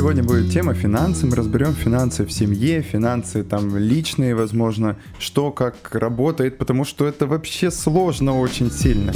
сегодня будет тема финансы. Мы разберем финансы в семье, финансы там личные, возможно, что как работает, потому что это вообще сложно очень сильно.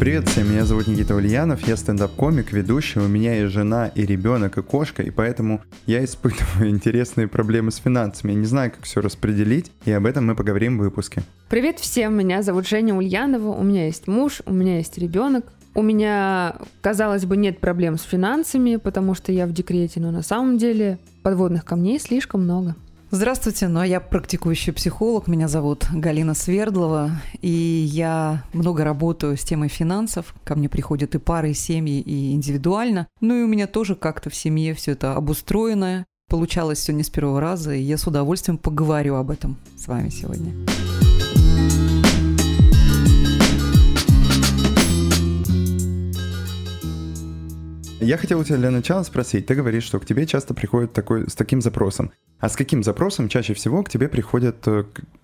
Привет всем, меня зовут Никита Ульянов, я стендап-комик, ведущий, у меня есть жена и ребенок, и кошка, и поэтому я испытываю интересные проблемы с финансами, я не знаю, как все распределить, и об этом мы поговорим в выпуске. Привет всем, меня зовут Женя Ульянова, у меня есть муж, у меня есть ребенок. У меня, казалось бы, нет проблем с финансами, потому что я в декрете, но на самом деле подводных камней слишком много. Здравствуйте, я практикующий психолог, меня зовут Галина Свердлова, и я много работаю с темой финансов, ко мне приходят и пары, и семьи, и индивидуально, и у меня тоже как-то в семье все это обустроено, получалось все не с первого раза, и я с удовольствием поговорю об этом с вами сегодня. Я хотел у тебя для начала спросить, ты говоришь, что к тебе часто приходят с таким запросом. А с каким запросом чаще всего к тебе приходят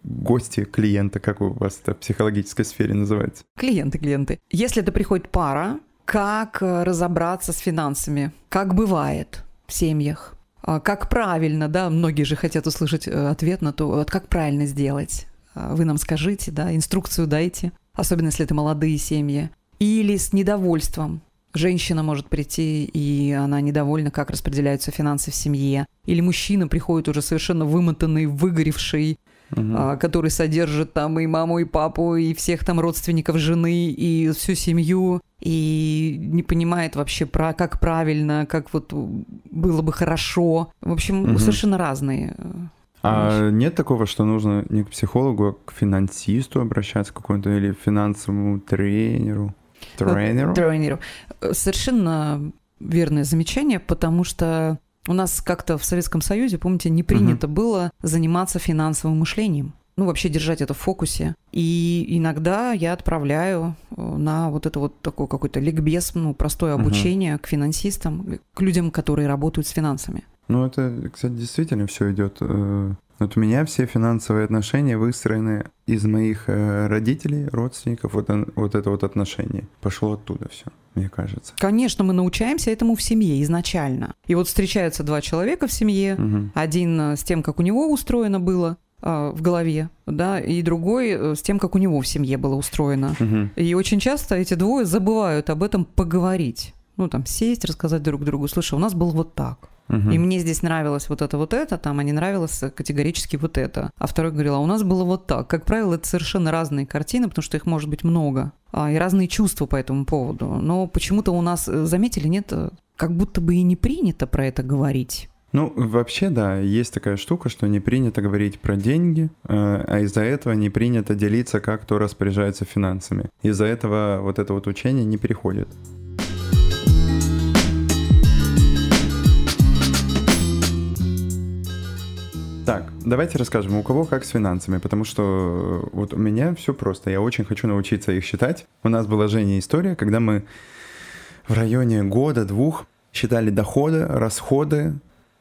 гости, клиенты, как у вас это в психологической сфере называется? Клиенты. Если это приходит пара, как разобраться с финансами? Как бывает в семьях? Как правильно, многие же хотят услышать ответ на то, как правильно сделать. Вы нам скажите, инструкцию дайте, особенно если это молодые семьи. Или с недовольством. Женщина может прийти, и она недовольна, как распределяются финансы в семье. Или мужчина приходит уже совершенно вымотанный, выгоревший, который содержит там и маму, и папу, и всех там родственников жены, и всю семью, и не понимает вообще, как правильно, как вот было бы хорошо. В общем, совершенно разные. А нет такого, что нужно не к психологу, а к финансисту обращаться какому-то или финансовому тренеру? Тренеру. Совершенно верное замечание, потому что у нас как-то в Советском Союзе, помните, не принято было заниматься финансовым мышлением. Вообще держать это в фокусе. И иногда я отправляю на такой какой-то ликбез, простое обучение к финансистам, к людям, которые работают с финансами. Это, кстати, действительно все идет. У меня все финансовые отношения выстроены из моих родителей, родственников. Это отношение. Пошло оттуда все, мне кажется. Конечно, мы научаемся этому в семье изначально. И встречаются два человека в семье. Один с тем, как у него устроено было в голове, и другой с тем, как у него в семье было устроено. И очень часто эти двое забывают об этом поговорить. Сесть, рассказать друг другу. Слушай, у нас было вот так. И мне здесь нравилось вот это, а не нравилось категорически вот это. А второй говорил, а у нас было вот так. Как правило, это совершенно разные картины, потому что их может быть много, и разные чувства по этому поводу. Но почему-то у нас, заметили, нет, как будто бы и не принято про это говорить. Вообще, есть такая штука, что не принято говорить про деньги, а из-за этого не принято делиться, как кто распоряжается финансами. Из-за этого это учение не переходит. Так, давайте расскажем, у кого как с финансами, потому что у меня все просто, я очень хочу научиться их считать. У нас была, Женя, история, когда мы в районе года-двух считали доходы, расходы,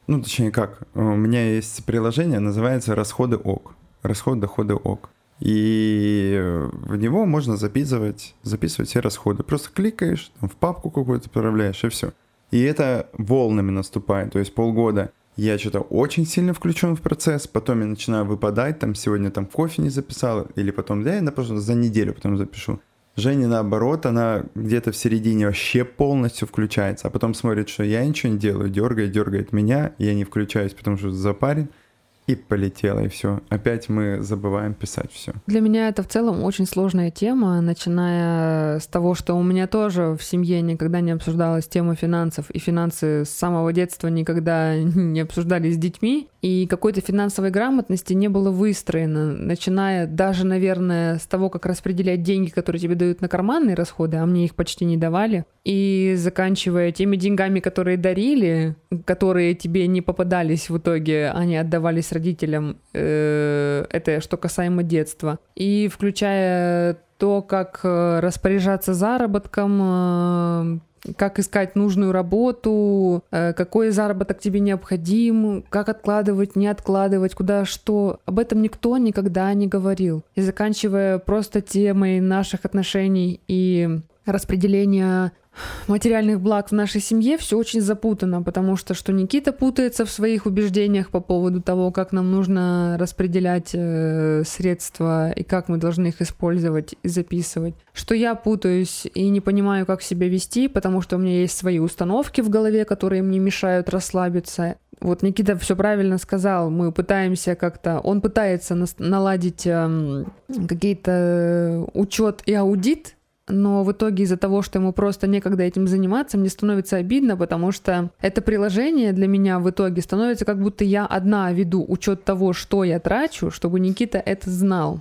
у меня есть приложение, называется «Расходы ОК», «Расход-доходы ОК». И в него можно записывать все расходы, просто кликаешь, в папку какую-то отправляешь и все. И это волнами наступает, то есть полгода. Я что-то очень сильно включен в процесс, потом я начинаю выпадать, сегодня кофе не записала, или потом, я просто за неделю потом запишу. Женя, наоборот, она где-то в середине вообще полностью включается, а потом смотрит, что я ничего не делаю, дергает меня, я не включаюсь, потому что запарен, и полетело, и все. Опять мы забываем писать все. Для меня это в целом очень сложная тема, начиная с того, что у меня тоже в семье никогда не обсуждалась тема финансов, и финансы с самого детства никогда не обсуждались с детьми, и какой-то финансовой грамотности не было выстроено, начиная даже, наверное, с того, как распределять деньги, которые тебе дают на карманные расходы, а мне их почти не давали, и заканчивая теми деньгами, которые дарили, которые тебе не попадались в итоге, они отдавались родителям, это что касаемо детства, и включая то, как распоряжаться заработком, как искать нужную работу, какой заработок тебе необходим, как откладывать, не откладывать, куда что. Об этом никто никогда не говорил. И заканчивая просто темой наших отношений и распределения материальных благ в нашей семье, все очень запутано, потому что Никита путается в своих убеждениях по поводу того, как нам нужно распределять средства и как мы должны их использовать и записывать, что я путаюсь и не понимаю, как себя вести, потому что у меня есть свои установки в голове, которые мне мешают расслабиться. Вот Никита все правильно сказал, мы пытаемся как-то, он пытается наладить какие-то учет и аудит, но в итоге из-за того, что ему просто некогда этим заниматься, мне становится обидно, потому что это приложение для меня в итоге становится, как будто я одна веду учет того, что я трачу, чтобы Никита это знал.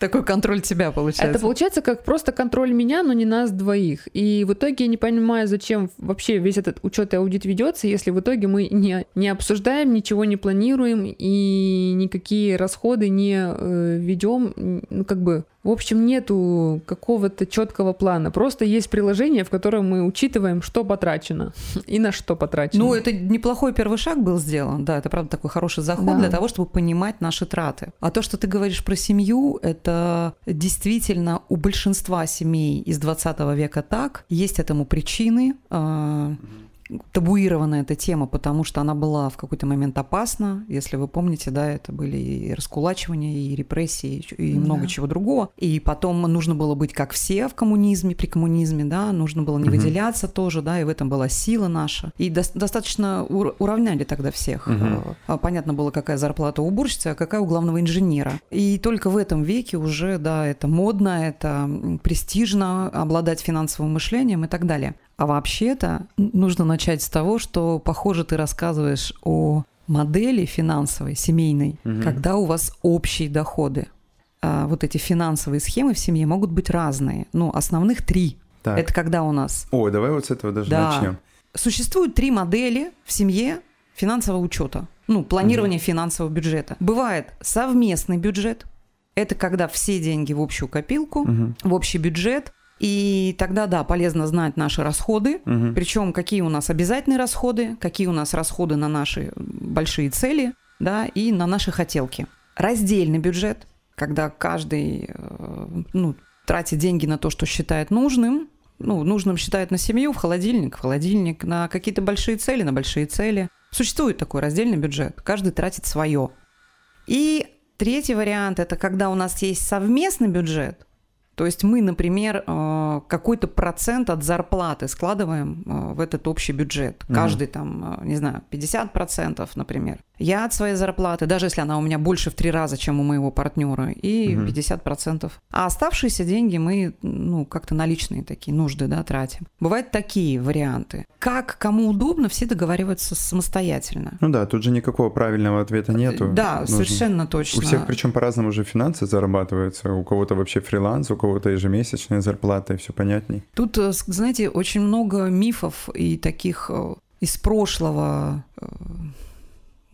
Такой контроль тебя получается. Это получается как просто контроль меня, но не нас двоих. И в итоге я не понимаю, зачем вообще весь этот учет и аудит ведется, если в итоге мы не обсуждаем, ничего не планируем и никакие расходы не ведем. Ну, как бы, в общем, нету какого-то четкого плана. Просто есть приложение, в котором мы учитываем, что потрачено и на что потрачено. Ну, это неплохой первый шаг был сделан. Да, это правда такой хороший заход для того, чтобы понимать наши траты. А то, что ты говоришь про семью, это действительно у большинства семей из 20 века так. Есть этому причины. Табуирована эта тема, потому что она была в какой-то момент опасна. Если вы помните, да, это были и раскулачивания, и репрессии, и много чего другого. И потом нужно было быть как все в коммунизме, при коммунизме, да, нужно было не выделяться тоже, да, и в этом была сила наша. И достаточно уравняли тогда всех. Понятно было, какая зарплата у уборщицы, а какая у главного инженера. И только в этом веке уже, да, это модно, это престижно, обладать финансовым мышлением и так далее. А вообще-то нужно начать с того, что, похоже, ты рассказываешь о модели финансовой, семейной, когда у вас общие доходы. А вот эти финансовые схемы в семье могут быть разные. Ну, основных три. Так. Это когда у нас... Ой, давай вот с этого даже начнем. Существуют три модели в семье финансового учета. Ну, планирование финансового бюджета. Бывает совместный бюджет. Это когда все деньги в общую копилку, в общий бюджет. И тогда, да, полезно знать наши расходы, причем какие у нас обязательные расходы, какие у нас расходы на наши большие цели, да, и на наши хотелки. Раздельный бюджет, когда каждый тратит деньги на то, что считает нужным. Ну, нужным считает на семью, в холодильник, на какие-то большие цели, на большие цели. Существует такой раздельный бюджет, каждый тратит свое. И третий вариант – это когда у нас есть совместный бюджет. То есть мы, например, какой-то процент от зарплаты складываем в этот общий бюджет. Каждый там, не знаю, 50%, например. Я от своей зарплаты, даже если она у меня больше в 3 раза, чем у моего партнера, и 50%. А оставшиеся деньги мы, как-то наличные такие нужды, да, тратим. Бывают такие варианты. Как кому удобно, все договариваются самостоятельно. Ну да, тут же никакого правильного ответа нету. Да, совершенно точно. У всех, причем по-разному же финансы зарабатываются. У кого-то вообще фриланс, у кого-то ежемесячная зарплата, и все понятней. Тут, знаете, очень много мифов и таких из прошлого...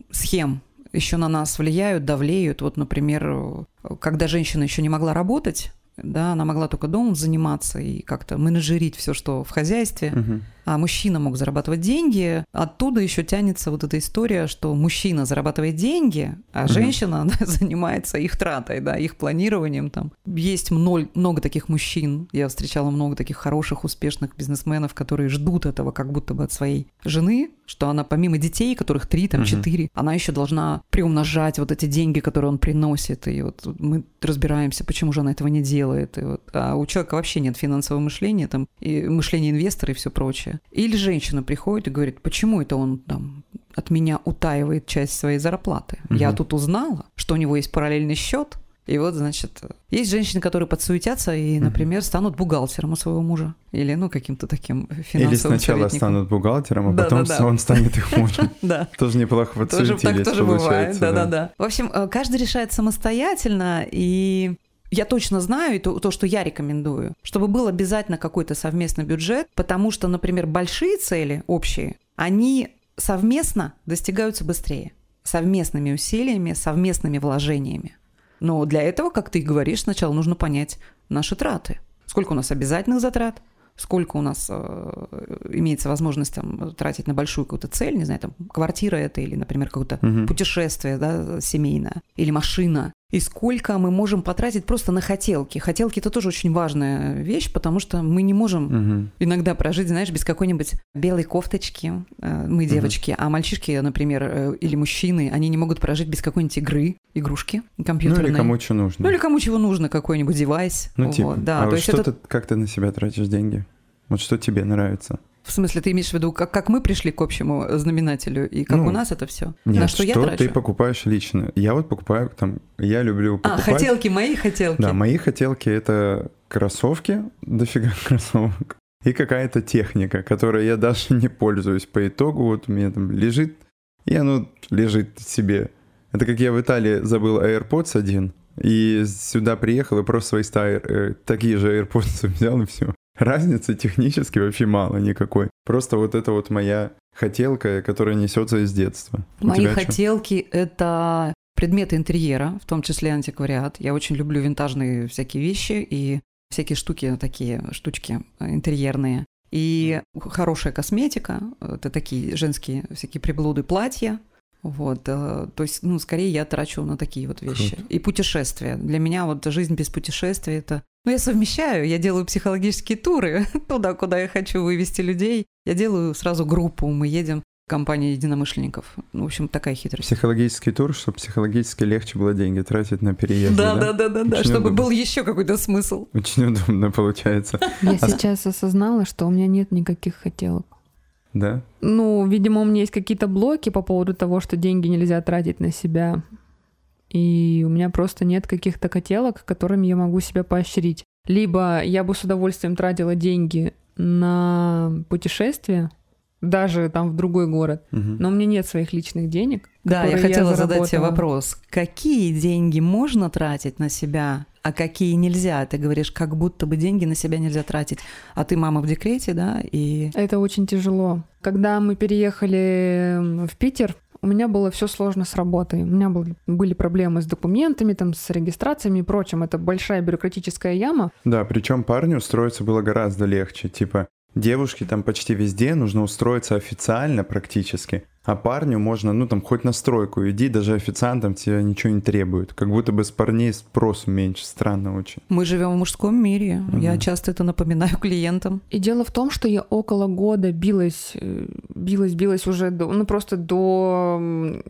схем еще на нас влияют, давлеют. Вот, например, когда женщина еще не могла работать, да, она могла только домом заниматься и как-то менеджерить все, что в хозяйстве, а мужчина мог зарабатывать деньги. Оттуда еще тянется вот эта история, что мужчина зарабатывает деньги, а женщина занимается их тратой, да, их планированием. Там. Есть много таких мужчин. Я встречала много таких хороших, успешных бизнесменов, которые ждут этого как будто бы от своей жены, что она помимо детей, которых 3, 4, она еще должна приумножать вот эти деньги, которые он приносит. И вот мы разбираемся, почему же она этого не делает. И вот, а у человека вообще нет финансового мышления, там, и мышления инвестора и все прочее. Или женщина приходит и говорит, почему это он там, от меня утаивает часть своей зарплаты? Я тут узнала, что у него есть параллельный счет. И вот, значит, есть женщины, которые подсуетятся и, например, станут бухгалтером у своего мужа. Или, каким-то таким финансовым советником. Или сначала станут бухгалтером, а потом он станет их мужем. Тоже неплохо подсуетились, получается. Так тоже бывает, да-да-да. В общем, каждый решает самостоятельно, и... Я точно знаю, и то, что я рекомендую, чтобы был обязательно какой-то совместный бюджет, потому что, например, большие цели общие, они совместно достигаются быстрее, совместными усилиями, совместными вложениями. Но для этого, как ты и говоришь, сначала нужно понять наши траты. Сколько у нас обязательных затрат, сколько у нас имеется возможность там, тратить на большую какую-то цель, не знаю, там, квартира это или, например, какое-то путешествие, да, семейное, или машина. И сколько мы можем потратить просто на хотелки. Хотелки – это тоже очень важная вещь, потому что мы не можем иногда прожить, знаешь, без какой-нибудь белой кофточки. Мы девочки, а мальчишки, например, или мужчины, они не могут прожить без какой-нибудь игры, игрушки компьютерной. Ну или кому что нужно. Ну или кому чего нужно, какой-нибудь девайс. Ну типа, вот, да. А то вот есть что это... ты, как ты на себя тратишь деньги? Вот что тебе нравится? В смысле, ты имеешь в виду, как мы пришли к общему знаменателю, и как у нас это все? Нет, на что я трачу? Что ты покупаешь лично? Я вот покупаю, там, я люблю покупать... А, хотелки, мои хотелки. Да, мои хотелки — это кроссовки, дофига кроссовок, и какая-то техника, которой я даже не пользуюсь. По итогу вот у меня там лежит, и оно лежит себе. Это как я в Италии забыл AirPods один, и сюда приехал, и просто свои такие же AirPods взял, и все. Разницы технически вообще мало никакой. Просто вот это вот моя хотелка, которая несется из детства. Мои хотелки — это предметы интерьера, в том числе антиквариат. Я очень люблю винтажные всякие вещи и всякие штуки, такие штучки интерьерные. И хорошая косметика — это такие женские всякие приблуды, платья. Вот, то есть, ну, скорее я трачу на такие вот вещи. Круто. И путешествия. Для меня вот жизнь без путешествий — это... Ну, я совмещаю, я делаю психологические туры туда, куда я хочу вывести людей. Я делаю сразу группу, мы едем в компанию единомышленников. Ну, в общем, такая хитрость. Психологический тур, чтобы психологически легче было деньги тратить на переезд. Да, чтобы был еще какой-то смысл. Очень удобно получается. Я сейчас осознала, что у меня нет никаких хотелок. Да? Ну, видимо, у меня есть какие-то блоки по поводу того, что деньги нельзя тратить на себя. И у меня просто нет каких-то хотелок, которыми я могу себя поощрить. Либо я бы с удовольствием тратила деньги на путешествия, даже там в другой город, но у меня нет своих личных денег. Да, я хотела задать тебе вопрос. Какие деньги можно тратить на себя, а какие нельзя? Ты говоришь, как будто бы деньги на себя нельзя тратить. А ты мама в декрете, да? И... Это очень тяжело. Когда мы переехали в Питер, у меня было все сложно с работой. У меня были проблемы с документами, там, с регистрациями и прочим. Это большая бюрократическая яма. Да, причем парню устроиться было гораздо легче. Типа, девушке там почти везде нужно устроиться официально практически, а парню можно, ну, там, хоть на стройку иди, даже официантам тебя ничего не требуют. Как будто бы с парней спрос меньше. Странно очень. Мы живем в мужском мире. Я часто это напоминаю клиентам. И дело в том, что я около года билась уже до, ну, просто до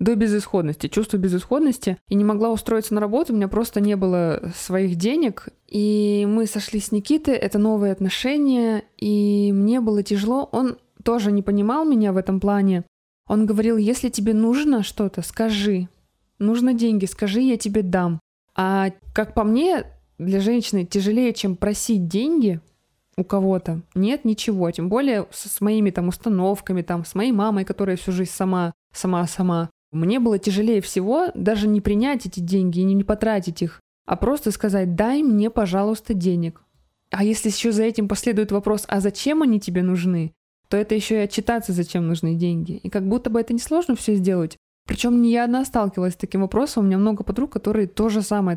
безысходности, чувства безысходности, и не могла устроиться на работу, у меня просто не было своих денег, и мы сошли с Никитой, это новые отношения, и мне было тяжело, он тоже не понимал меня в этом плане, он говорил, если тебе нужно что-то, скажи, нужно деньги, скажи, я тебе дам, а как по мне, для женщины тяжелее, чем просить деньги у кого-то, нет ничего, тем более с моими там установками, там, с моей мамой, которая всю жизнь сама. Мне было тяжелее всего даже не принять эти деньги и не потратить их, а просто сказать «дай мне, пожалуйста, денег». А если еще за этим последует вопрос «а зачем они тебе нужны?», то это еще и отчитаться, зачем нужны деньги. И как будто бы это несложно все сделать. Причем не я одна сталкивалась с таким вопросом, у меня много подруг, которые та же самая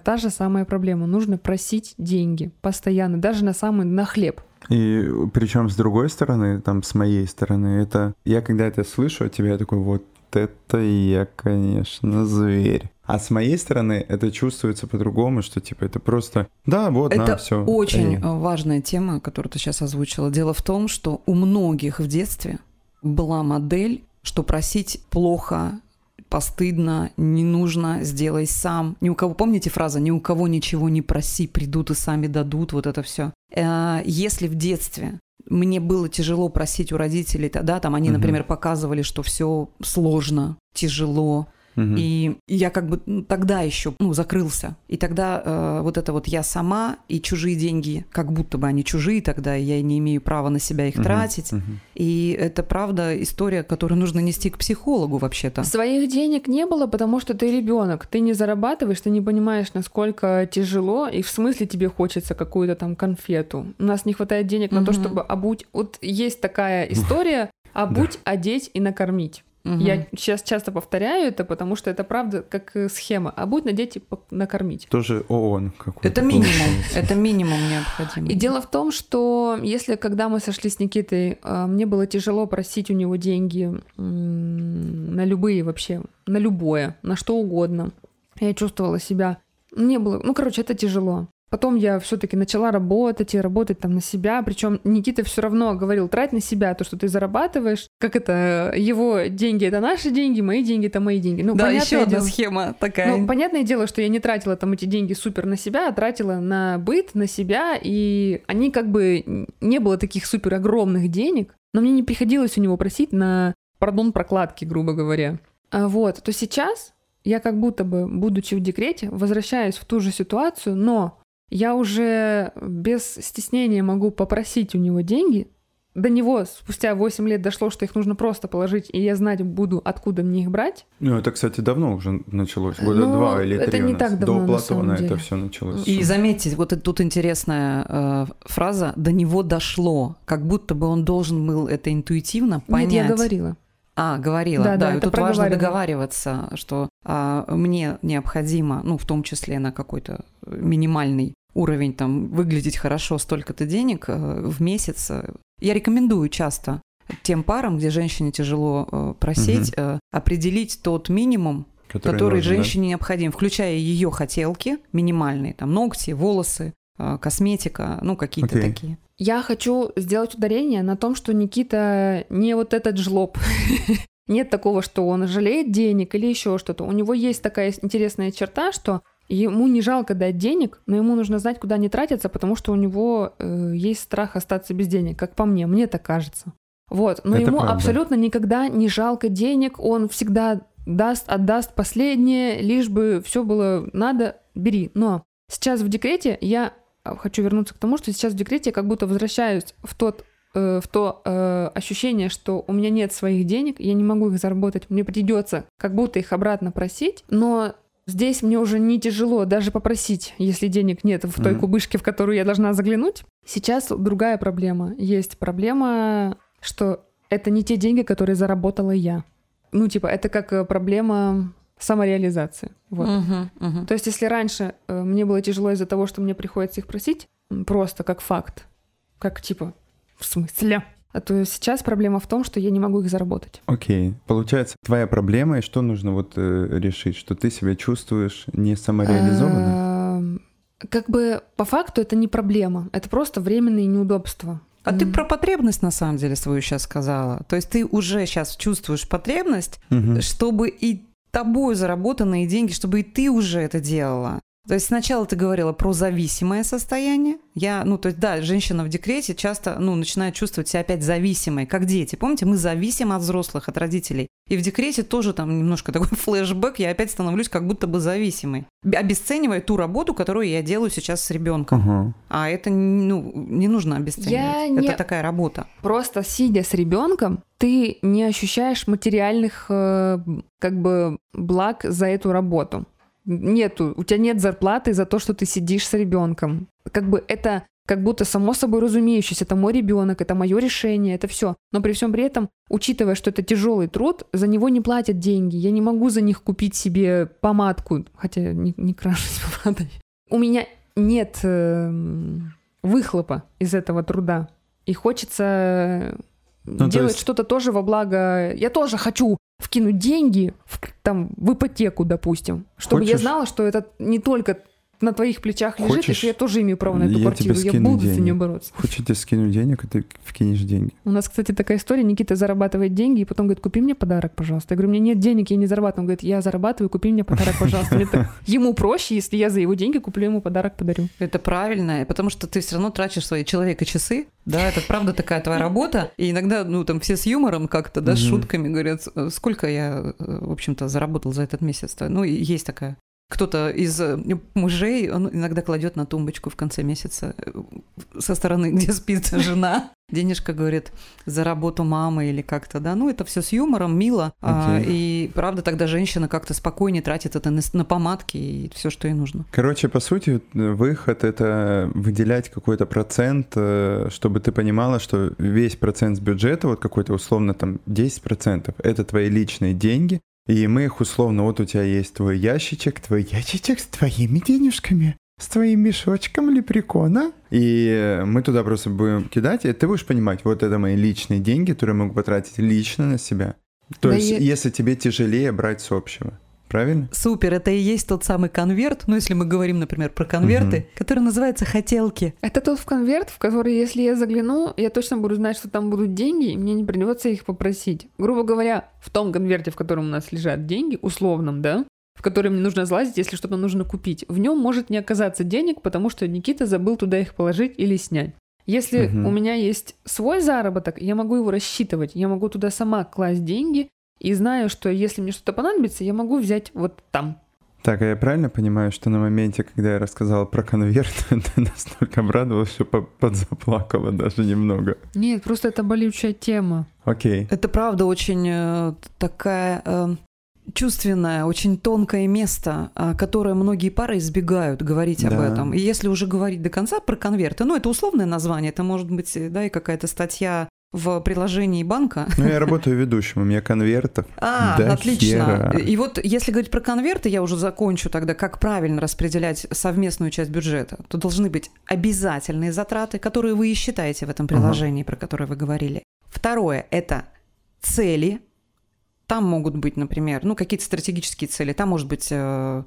проблема. Нужно просить деньги постоянно, даже на хлеб. И причем с другой стороны, там с моей стороны, это я когда это слышу от тебя, я такой вот, это я, конечно, зверь. А с моей стороны это чувствуется по-другому, что типа это просто... Да, вот, это на, всё. Это очень важная тема, которую ты сейчас озвучила. Дело в том, что у многих в детстве была модель, что просить плохо, постыдно, не нужно, сделай сам. Ни у кого, помните фразу «ни у кого ничего не проси, придут и сами дадут», вот это все. Если в детстве... Мне было тяжело просить у родителей, да, там они, например, показывали, что все сложно, тяжело, и я как бы тогда еще закрылся, и тогда вот это вот я сама и чужие деньги, как будто бы они чужие тогда, и я не имею права на себя их тратить, и это правда история, которую нужно нести к психологу вообще-то. Своих денег не было, потому что ты ребенок, ты не зарабатываешь, ты не понимаешь, насколько тяжело и в смысле тебе хочется какую-то там конфету. У нас не хватает денег на то, чтобы обуть. Вот есть такая история: обуть, одеть и накормить. Угу. Я сейчас часто повторяю это, потому что это правда как схема. А будь надеть и накормить. Тоже ООН какой-то. Это минимум. Это минимум необходимо. И дело в том, что если когда мы сошли с Никитой, мне было тяжело просить у него деньги на любые вообще, на любое, на что угодно. Я чувствовала себя... Мне было... Ну, короче, это тяжело. Потом я все-таки начала работать и работать там на себя. Причем Никита все равно говорил: трать на себя то, что ты зарабатываешь. Как это? Его деньги — это наши деньги, мои деньги — это мои деньги. Ну, да, еще одна схема такая. Ну, понятное дело, что я не тратила там эти деньги супер на себя, а тратила на быт, на себя. И они как бы... Не было таких супер огромных денег, но мне не приходилось у него просить на, пардон, прокладки, грубо говоря. Вот. То сейчас я как будто бы, будучи в декрете, возвращаюсь в ту же ситуацию, но... Я уже без стеснения могу попросить у него деньги. До него спустя 8 лет дошло, что их нужно просто положить, и я знать буду, откуда мне их брать. Ну, это, кстати, давно уже началось. Года 2 или 3 у нас. Так давно, до Платона это все началось. И заметьте, вот тут интересная фраза: «до него дошло», как будто бы он должен был это интуитивно понять. Нет, я говорила. А, говорила, да, и тут важно договариваться, что мне необходимо, ну, в том числе на какой-то минимальный уровень, там, выглядеть хорошо, столько-то денег в месяц. Я рекомендую часто тем парам, где женщине тяжело просить, определить тот минимум, который женщине необходим, включая ее хотелки минимальные, там, ногти, волосы, косметика, ну, какие-то такие. Я хочу сделать ударение на том, что Никита не вот этот жлоб. Нет такого, что он жалеет денег или еще что-то. У него есть такая интересная черта, что ему не жалко дать денег, но ему нужно знать, куда они тратятся, потому что у него есть страх остаться без денег, как по мне. Мне так кажется. Вот. Но ему абсолютно никогда не жалко денег. Он всегда даст, отдаст последнее, лишь бы все было надо, бери. Но сейчас в декрете я... Хочу вернуться к тому, что сейчас в декрете я как будто возвращаюсь в то ощущение, что у меня нет своих денег, я не могу их заработать, мне придется как будто их обратно просить, но здесь мне уже не тяжело даже попросить, если денег нет в той кубышке, в которую я должна заглянуть. Сейчас другая проблема. Есть проблема, что это не те деньги, которые заработала я. Ну, типа, это как проблема... самореализации. Вот. То есть, если раньше мне было тяжело из-за того, что мне приходится их просить, просто как факт, как типа в смысле, а то сейчас проблема в том, что я не могу их заработать. Окей. Получается, твоя проблема, и что нужно вот решить, что ты себя чувствуешь не самореализованной? Как бы по факту это не проблема, это просто временные неудобства. А ты про потребность, на самом деле, свою сейчас сказала. То есть ты уже сейчас чувствуешь потребность, чтобы и тобой заработанные деньги, чтобы и ты уже это делала. То есть сначала ты говорила про зависимое состояние. Женщина в декрете часто, начинает чувствовать себя опять зависимой, как дети. Помните, мы зависим от взрослых, от родителей. И в декрете тоже там немножко такой флешбэк, я опять становлюсь как будто бы зависимой, обесценивая ту работу, которую я делаю сейчас с ребенком. А это, не нужно обесценивать. Это такая работа. Просто сидя с ребенком, ты не ощущаешь материальных благ за эту работу. У тебя нет зарплаты за то, что ты сидишь с ребенком. Это как будто само собой разумеющееся. Это мой ребенок, это мое решение, это все. Но при всем при этом, учитывая, что это тяжелый труд, за него не платят деньги. Я не могу за них купить себе помадку, хотя не крашусь помадой. У меня нет выхлопа из этого труда. И хочется делать что-то тоже во благо. Я тоже хочу вкинуть деньги в ипотеку, допустим, чтобы я знала, что это не только на твоих плечах лежит, и я тоже имею право на эту квартиру, я буду за нее бороться. Хочешь, я скину денег, а ты вкинешь деньги. У нас, кстати, такая история, Никита зарабатывает деньги, и потом говорит: купи мне подарок, пожалуйста. Я говорю: у меня нет денег, я не зарабатываю. Он говорит: я зарабатываю, купи мне подарок, пожалуйста. Ему проще, если я за его деньги куплю ему подарок, подарю. Это правильно, потому что ты все равно тратишь свои человека-часы, да, это правда такая твоя работа, и иногда, все с юмором как-то, с шутками говорят: сколько я, в общем-то, заработал за этот месяц. Есть такая кто-то из мужей, он иногда кладет на тумбочку в конце месяца со стороны, где спит жена. Денежка, говорит, за работу мамы или как-то, да. Ну, это все с юмором, мило. Okay. И правда, тогда женщина как-то спокойнее тратит это на помадки и все, что ей нужно. Короче, по сути, выход — это выделять какой-то процент, чтобы ты понимала, что весь процент с бюджета, вот какой-то условно там 10%, это твои личные деньги. И мы их условно, вот у тебя есть твой ящичек с твоими денежками, с твоим мешочком лепрекона. И мы туда просто будем кидать, и ты будешь понимать, вот это мои личные деньги, которые я могу потратить лично на себя. То да есть, если тебе тяжелее брать с общего. Правильно? Супер, это и есть тот самый конверт, ну если мы говорим, например, про конверты, который называется «хотелки». Это тот конверт, в который, если я загляну, я точно буду знать, что там будут деньги, и мне не придется их попросить. Грубо говоря, в том конверте, в котором у нас лежат деньги, условном, да, в который мне нужно залазить, если что-то нужно купить, в нем может не оказаться денег, потому что Никита забыл туда их положить или снять. Если у меня есть свой заработок, я могу его рассчитывать, я могу туда сама класть деньги, и знаю, что если мне что-то понадобится, я могу взять вот там. Так, а я правильно понимаю, что на моменте, когда я рассказала про конверт, ты настолько обрадовалась, что подзаплакала даже немного? Нет, просто это болючая тема. Окей. Это правда очень такая... чувственное, очень тонкое место, которое многие пары избегают говорить об этом. И если уже говорить до конца про конверты, ну, это условное название, это может быть, да, и какая-то статья в приложении банка. Ну, я работаю ведущим, у меня конвертов. Отлично. Хера. И вот если говорить про конверты, я уже закончу тогда, как правильно распределять совместную часть бюджета, то должны быть обязательные затраты, которые вы и считаете в этом приложении, про которое вы говорили. Второе – это цели. Там могут быть, например, ну, какие-то стратегические цели. Там может быть на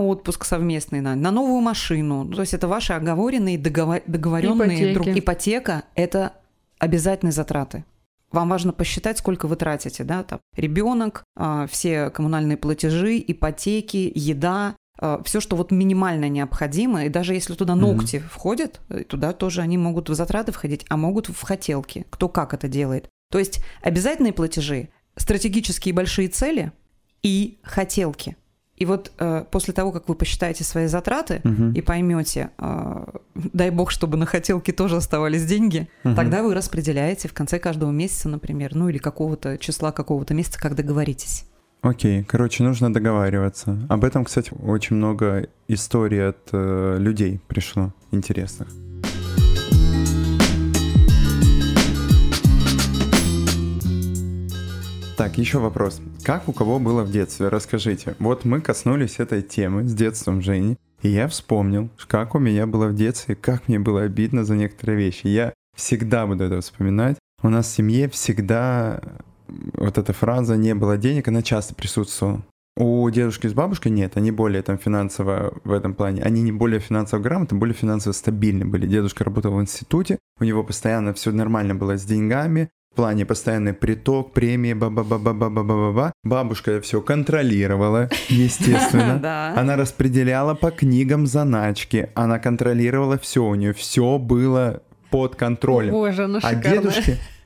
отпуск совместный, на новую машину. То есть это ваши оговоренные, договоренные... Ипотека – это обязательные затраты. Вам важно посчитать, сколько вы тратите. Да? Там ребенок, все коммунальные платежи, ипотеки, еда. Все, что вот минимально необходимо, и даже если туда ногти входят, туда тоже они могут в затраты входить, а могут в хотелки. Кто как это делает. То есть обязательные платежи, стратегические большие цели и хотелки. И вот после того, как вы посчитаете свои затраты и поймете, дай бог, чтобы на хотелки тоже оставались деньги, тогда вы распределяете в конце каждого месяца, например, ну или какого-то числа, какого-то месяца, как договоритесь. Окей, короче, нужно договариваться. Об этом, кстати, очень много историй от людей пришло интересных. Так, еще вопрос. Как у кого было в детстве? Расскажите. Вот мы коснулись этой темы с детством Жени, и я вспомнил, как у меня было в детстве, как мне было обидно за некоторые вещи. Я всегда буду это вспоминать. У нас в семье всегда вот эта фраза «не было денег», она часто присутствовала. У дедушки с бабушкой нет, они более там финансово в этом плане, они не более финансово грамотны, более финансово стабильны были. Дедушка работал в институте, у него постоянно все нормально было с деньгами, в плане постоянный приток, премии, ба-ба-ба-ба-ба-ба-ба-ба. Бабушка все контролировала, естественно. Она распределяла по книгам заначки, она контролировала все, у нее все было под контролем. Боже, ну шикарно.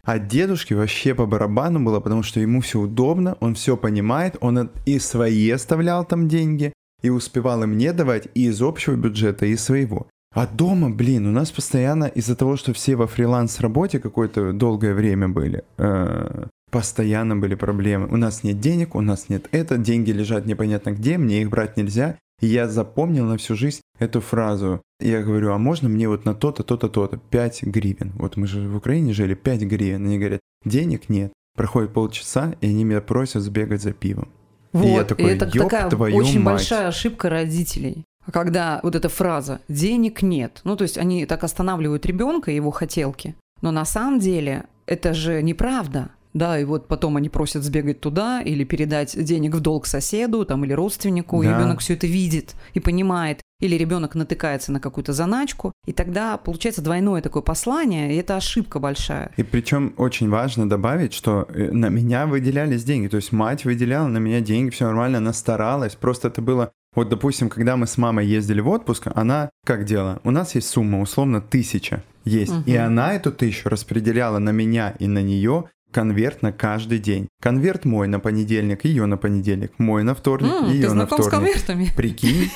А дедушке вообще по барабану было, потому что ему все удобно, он все понимает, он и свои оставлял там деньги, и успевал и мне давать, и из общего бюджета, и из своего. А дома, блин, у нас постоянно из-за того, что все во фриланс-работе какое-то долгое время были, постоянно были проблемы. У нас нет денег, у нас нет это, деньги лежат непонятно где, мне их брать нельзя. И я запомнил на всю жизнь эту фразу. Я говорю, а можно мне вот на то-то, то-то, то-то, 5 гривен. Вот мы же в Украине жили, 5 гривен. Они говорят, денег нет. Проходит полчаса, и они меня просят сбегать за пивом. Вот, и я такой, и это такая очень большая ошибка родителей. Когда вот эта фраза «денег нет», ну то есть они так останавливают ребенка и его хотелки, но на самом деле это же неправда, да, и вот потом они просят сбегать туда или передать денег в долг соседу там, или родственнику, да. И ребенок все это видит и понимает, или ребенок натыкается на какую-то заначку, и тогда получается двойное такое послание, и это ошибка большая. И причем очень важно добавить, что на меня выделялись деньги, то есть мать выделяла на меня деньги, все нормально, она старалась, просто это было... Вот, допустим, когда мы с мамой ездили в отпуск, она как делала? У нас есть сумма, условно, 1000 есть. И она эту 1000 распределяла на меня и на нее, конверт на каждый день. Конверт мой на понедельник, ее на понедельник, мой на вторник, ее на вторник. Ты знаком с конвертами? Прикинь.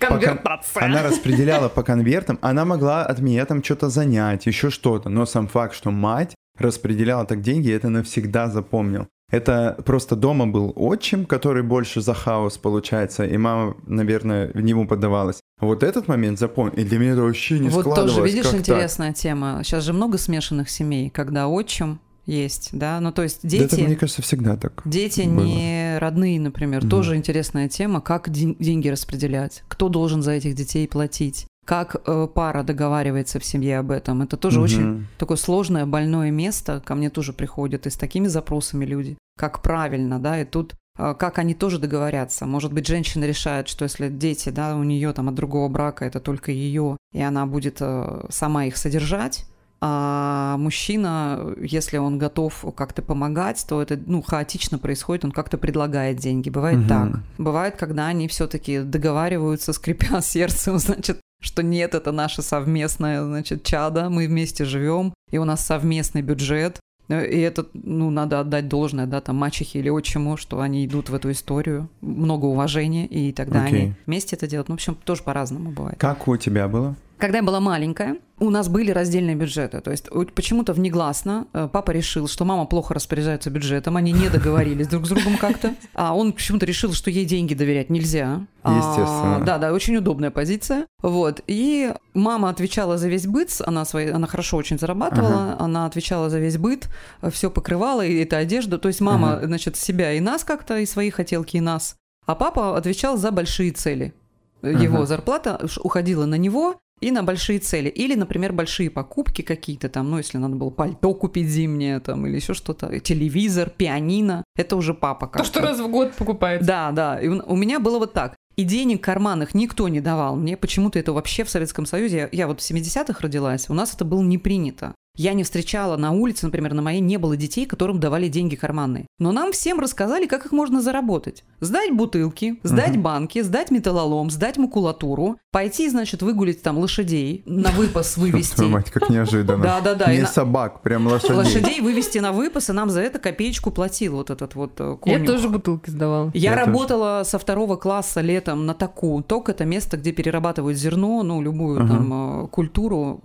Конвертация. Она распределяла по конвертам, она могла от меня там что-то занять, еще что-то, но сам факт, что мать распределяла так деньги, я это навсегда запомнил. Это просто дома был отчим, который больше за хаос получается, и мама, наверное, в него поддавалась. Вот этот момент запомнил, и для меня это вообще не складывалось. Вот тоже, видишь, интересная тема. Сейчас же много смешанных семей, когда отчим есть, да, ну то есть дети... Да, это, мне кажется, всегда так. Дети было. Не родные, например, тоже интересная тема, как деньги распределять, кто должен за этих детей платить. Как пара договаривается в семье об этом. Это тоже очень такое сложное, больное место. Ко мне тоже приходят и с такими запросами люди. Как правильно, да, и тут как они тоже договорятся. Может быть, женщина решает, что если дети, да, у нее там от другого брака, это только ее, и она будет сама их содержать. А мужчина, если он готов как-то помогать, то это, ну, хаотично происходит, он как-то предлагает деньги. Бывает так. Бывает, когда они все-таки договариваются, скрипя сердцем, значит, что нет, это наше совместное, значит, чадо, мы вместе живем, и у нас совместный бюджет, и это, ну, надо отдать должное, да, там, мачехе или отчиму, что они идут в эту историю, много уважения, и тогда они вместе это делают. Ну, в общем, тоже по-разному бывает. Как у тебя было? Когда я была маленькая, у нас были раздельные бюджеты, то есть почему-то внегласно папа решил, что мама плохо распоряжается бюджетом, они не договорились друг с другом как-то, а он почему-то решил, что ей деньги доверять нельзя. Естественно. Да, очень удобная позиция. Вот, и мама отвечала за весь быт, она хорошо очень зарабатывала, она отвечала за весь быт, все покрывала, и это одежда, то есть мама, значит, себя и нас как-то, и свои хотелки, и нас, а папа отвечал за большие цели. Его зарплата уходила на него, и на большие цели. Или, например, большие покупки какие-то там, ну, если надо было пальто купить зимнее там, или еще что-то, телевизор, пианино. Это уже папа как-то. То, что раз в год покупает. Да. И у меня было вот так. И денег карманных никто не давал мне. Почему-то это вообще в Советском Союзе, я вот в 70-х родилась, у нас это было не принято. Я не встречала на улице, например, на моей не было детей, которым давали деньги карманные. Но нам всем рассказали, как их можно заработать. Сдать бутылки, сдать банки, сдать металлолом, сдать макулатуру, пойти, значит, выгулить там лошадей, на выпас вывести. Твою мать, как неожиданно. Да. Не собак, прям лошадей. Лошадей вывести на выпас, и нам за это копеечку платил вот этот вот конюх. Я тоже бутылки сдавала. Я работала со 2 класса летом на таку. Ток – это место, где перерабатывают зерно, ну, любую там культуру.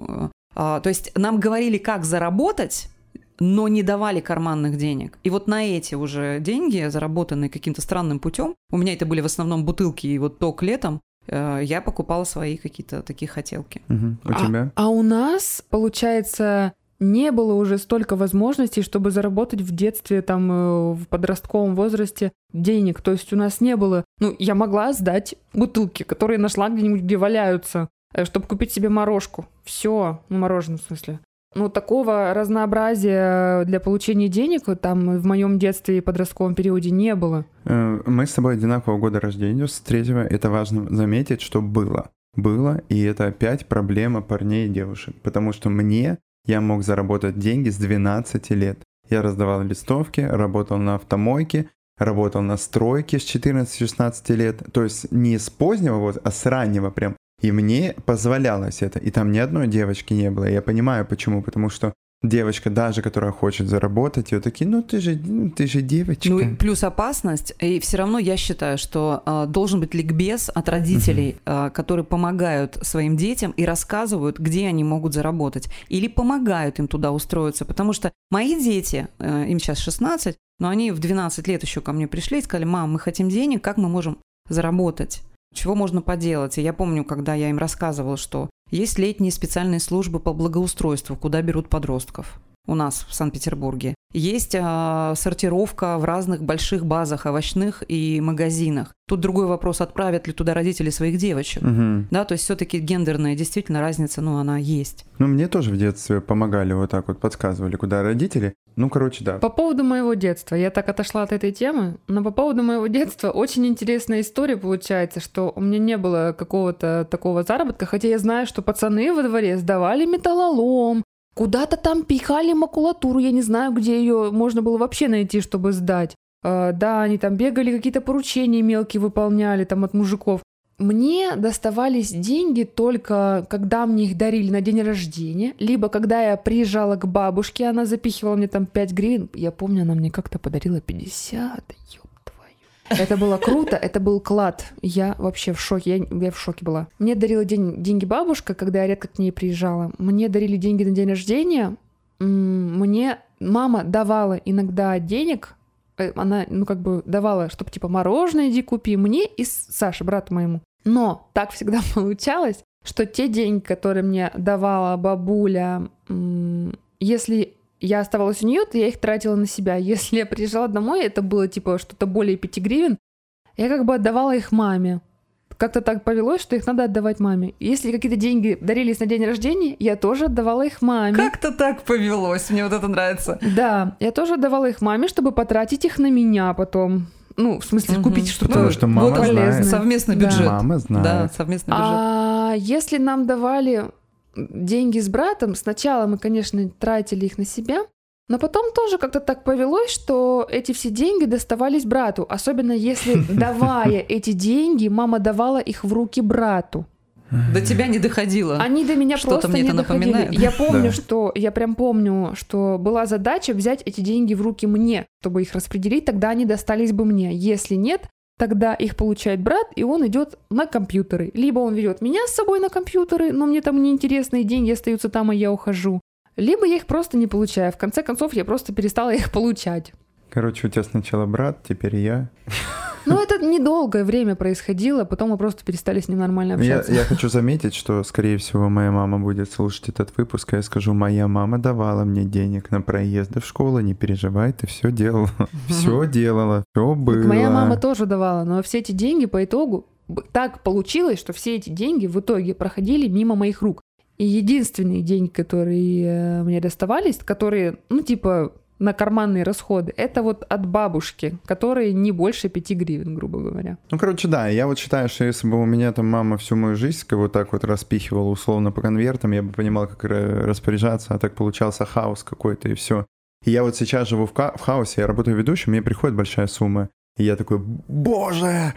То есть нам говорили, как заработать, но не давали карманных денег. И вот на эти уже деньги, заработанные каким-то странным путем, у меня это были в основном бутылки и вот ток летом, я покупала свои какие-то такие хотелки. У тебя? А у нас, получается, не было уже столько возможностей, чтобы заработать в детстве, там, в подростковом возрасте денег. То есть у нас не было... Ну, я могла сдать бутылки, которые нашла где-нибудь, где валяются, чтобы купить себе морожку. Все, ну, мороженое, в смысле. Ну, такого разнообразия для получения денег там в моем детстве и подростковом периоде не было. Мы с тобой одинакового года рождения, с 3-го. Это важно заметить, что было. Было, и это опять проблема парней и девушек. Потому что я мог заработать деньги с 12 лет. Я раздавал листовки, работал на автомойке, работал на стройке с 14-16 лет. То есть не с позднего возраста, а с раннего прям. И мне позволялось это. И там ни одной девочки не было. Я понимаю, почему. Потому что девочка, даже которая хочет заработать, ее такие, ты же девочка. Ну, и плюс опасность. И все равно я считаю, что должен быть ликбез от родителей, которые помогают своим детям и рассказывают, где они могут заработать. Или помогают им туда устроиться. Потому что мои дети, им сейчас 16, но они в 12 лет еще ко мне пришли и сказали: мам, мы хотим денег, как мы можем заработать? Чего можно поделать? И я помню, когда я им рассказывала, что есть летние специальные службы по благоустройству, куда берут подростков у нас в Санкт-Петербурге. Есть сортировка в разных больших базах овощных и магазинах. Тут другой вопрос, отправят ли туда родители своих девочек. Да, то есть все-таки гендерная действительно разница, она есть. Ну, мне тоже в детстве помогали вот так вот, подсказывали, куда родители. Да. По поводу моего детства, я так отошла от этой темы, но по поводу моего детства очень интересная история получается, что у меня не было какого-то такого заработка, хотя я знаю, что пацаны во дворе сдавали металлолом, куда-то там пихали макулатуру, я не знаю, где ее можно было вообще найти, чтобы сдать. Да, они там бегали, какие-то поручения мелкие выполняли там от мужиков. Мне доставались деньги только когда мне их дарили на день рождения, либо когда я приезжала к бабушке, она запихивала мне там 5 гривен. Я помню, она мне как-то подарила 50, ёб твою. Это было круто, это был клад. Я вообще в шоке, я в шоке была. Мне дарила деньги бабушка, когда я редко к ней приезжала. Мне дарили деньги на день рождения. Мне мама давала иногда денег. Она, давала, чтобы, мороженое иди купи мне и Саше, брату моему. Но так всегда получалось, что те деньги, которые мне давала бабуля, если я оставалась у нее, то я их тратила на себя. Если я приезжала домой, это было, что-то более 5 гривен, я отдавала их маме. Как-то так повелось, что их надо отдавать маме. Если какие-то деньги дарились на день рождения, я тоже отдавала их маме. Как-то так повелось, мне это нравится. Да, я тоже отдавала их маме, чтобы потратить их на меня потом. Купить что-то. Потому что мама знает. Совместный бюджет. Да. Мама знает. Да, совместный бюджет. А если нам давали деньги с братом, сначала мы, конечно, тратили их на себя, но потом тоже как-то так повелось, что эти все деньги доставались брату. Особенно если, давая эти деньги, мама давала их в руки брату. До тебя не доходило. Они до меня просто не доходили. Что-то мне это напоминает. Я помню, что была задача взять эти деньги в руки мне, чтобы их распределить, тогда они достались бы мне. Если нет, тогда их получает брат, и он идет на компьютеры. Либо он ведет меня с собой на компьютеры, но мне там неинтересно, и деньги остаются там, и я ухожу. Либо я их просто не получаю. В конце концов, я просто перестала их получать. Короче, у тебя сначала брат, теперь я. Это недолгое время происходило, потом мы просто перестали с ним нормально общаться. Я хочу заметить, что, скорее всего, моя мама будет слушать этот выпуск, и я скажу, моя мама давала мне денег на проезды в школу, не переживай, ты все делала. Все делала, все было. Так моя мама тоже давала, но все эти деньги по итогу... Так получилось, что все эти деньги в итоге проходили мимо моих рук. И единственные деньги, которые мне доставались, которые, на карманные расходы, это от бабушки, которые не больше 5 гривен, грубо говоря. Да, я считаю, что если бы у меня там мама всю мою жизнь распихивала условно по конвертам, я бы понимал, как распоряжаться, а так получался хаос какой-то, и все. И я сейчас живу в хаосе, я работаю ведущим, мне приходит большая сумма, и я такой, боже...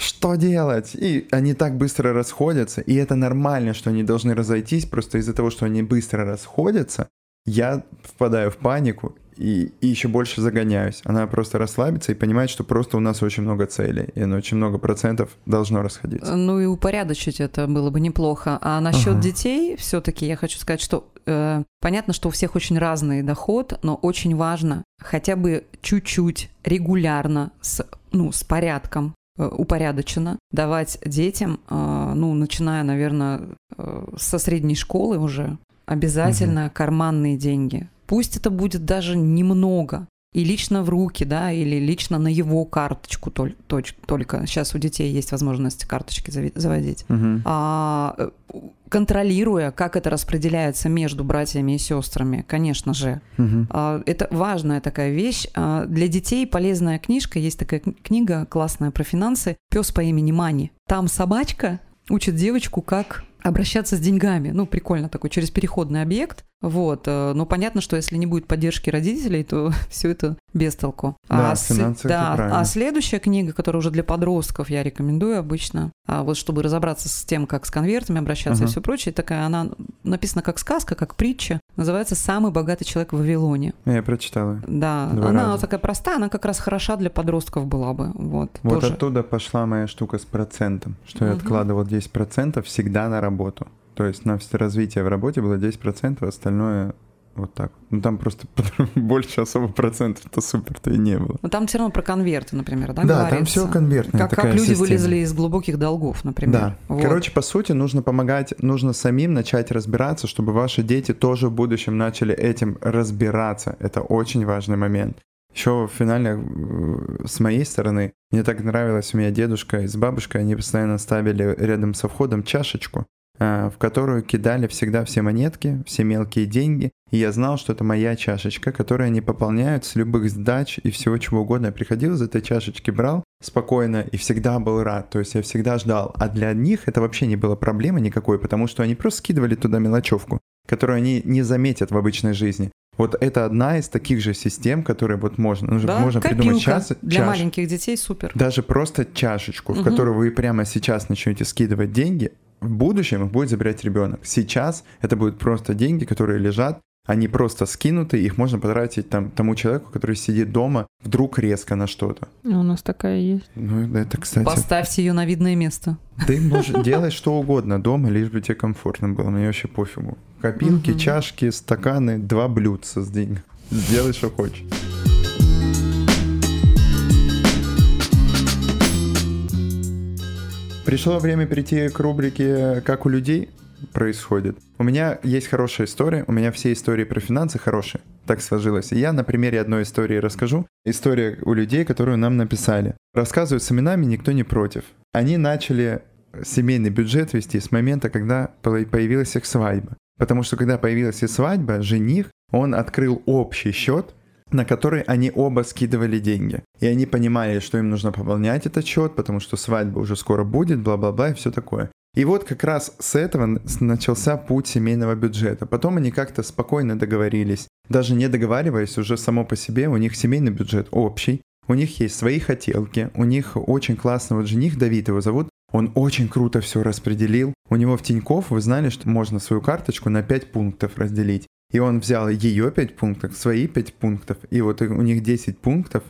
Что делать? И они так быстро расходятся, и это нормально, что они должны разойтись, просто из-за того, что они быстро расходятся, я впадаю в панику и еще больше загоняюсь. Она просто расслабится и понимает, что просто у нас очень много целей, и очень много процентов должно расходиться. И упорядочить это было бы неплохо. А насчет детей все-таки я хочу сказать, что понятно, что у всех очень разный доход, но очень важно хотя бы чуть-чуть регулярно с порядком, упорядоченно давать детям, начиная, наверное, со средней школы уже, обязательно карманные деньги. Пусть это будет даже немного. И лично в руки, да, или лично на его карточку только. Сейчас у детей есть возможность карточки заводить. Контролируя, как это распределяется между братьями и сестрами, конечно же. Это важная такая вещь. Для детей полезная книжка. Есть такая книга классная про финансы «Пёс по имени Мани». Там собачка учит девочку, как обращаться с деньгами. Прикольно такой, через переходный объект. Но понятно, что если не будет поддержки родителей, то все это бестолку. Да, финансы это правильно. А следующая книга, которая уже для подростков, я рекомендую обычно, чтобы разобраться с тем, как с конвертами обращаться и все прочее, такая она написана как сказка, как притча, называется «Самый богатый человек в Вавилоне». Я прочитала. Да, она такая простая, она как раз хороша для подростков была бы. Вот оттуда пошла моя штука с процентом, что я откладывал 10% всегда на работу. То есть на развитие в работе было 10%, остальное так. Там просто больше особо процентов-то супер-то и не было. Но там все равно про конверты, например, да, говорится? Да, там все конвертная такая система. Как люди вылезли из глубоких долгов, например. Да. Короче, по сути, нужно помогать, нужно самим начать разбираться, чтобы ваши дети тоже в будущем начали этим разбираться. Это очень важный момент. Еще финально, с моей стороны, мне так нравилось, у меня дедушка и с бабушкой, они постоянно ставили рядом со входом чашечку, в которую кидали всегда все монетки, все мелкие деньги, и я знал, что это моя чашечка, которую они пополняют с любых сдач и всего чего угодно. Я приходил из этой чашечки, брал спокойно и всегда был рад, то есть я всегда ждал. А для них это вообще не было проблемы никакой, потому что они просто скидывали туда мелочевку, которую они не заметят в обычной жизни. Вот это одна из таких же систем, которые вот можно, да? Можно придумать сейчас. Для маленьких детей супер. Даже просто чашечку, в которую вы прямо сейчас начнете скидывать деньги, в будущем их будет забирать ребенок. Сейчас это будут просто деньги, которые лежат, они просто скинуты, их можно потратить там, тому человеку, который сидит дома вдруг резко на что-то. У нас такая есть. Ну, это, кстати... Поставьте ее на видное место. Ты можешь делать что угодно дома, лишь бы тебе комфортно было. Мне вообще пофигу. Копилки, чашки, стаканы, 2 блюдца с деньгами. Сделай, что хочешь. Пришло время перейти к рубрике «Как у людей происходит». У меня есть хорошая история, у меня все истории про финансы хорошие, так сложилось. И я на примере одной истории расскажу. История у людей, которую нам написали. Рассказываю с именами, никто не против. Они начали семейный бюджет вести с момента, когда появилась их свадьба. Потому что когда появилась их свадьба, жених, он открыл общий счет, на которые они оба скидывали деньги. И они понимали, что им нужно пополнять этот счет, потому что свадьба уже скоро будет, бла-бла-бла и все такое. И вот как раз с этого начался путь семейного бюджета. Потом они как-то спокойно договорились. Даже не договариваясь, уже само по себе у них семейный бюджет общий, у них есть свои хотелки, у них очень классный вот жених, Давид его зовут, он очень круто все распределил. У него в Тинькофф, вы знали, что можно свою карточку на 5 пунктов разделить. И он взял ее 5 пунктов, свои 5 пунктов, и вот у них 10 пунктов,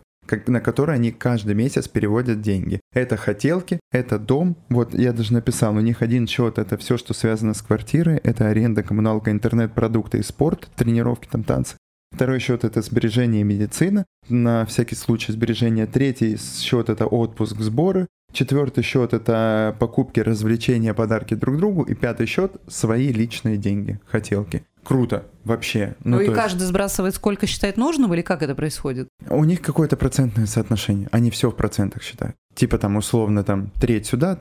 на которые они каждый месяц переводят деньги. Это хотелки, это дом, вот я даже написал, у них один счет, это все, что связано с квартирой, это аренда, коммуналка, интернет, продукты и спорт, тренировки, там танцы. Второй счет это сбережение и медицина, на всякий случай сбережения. Третий счет это отпуск, сборы. Четвертый счет это покупки, развлечения, подарки друг другу. И пятый счет свои личные деньги, хотелки. Круто, вообще. Ну и есть... каждый сбрасывает сколько считает нужным, или как это происходит? У них какое-то процентное соотношение, они все в процентах считают. Типа там условно там треть сюда,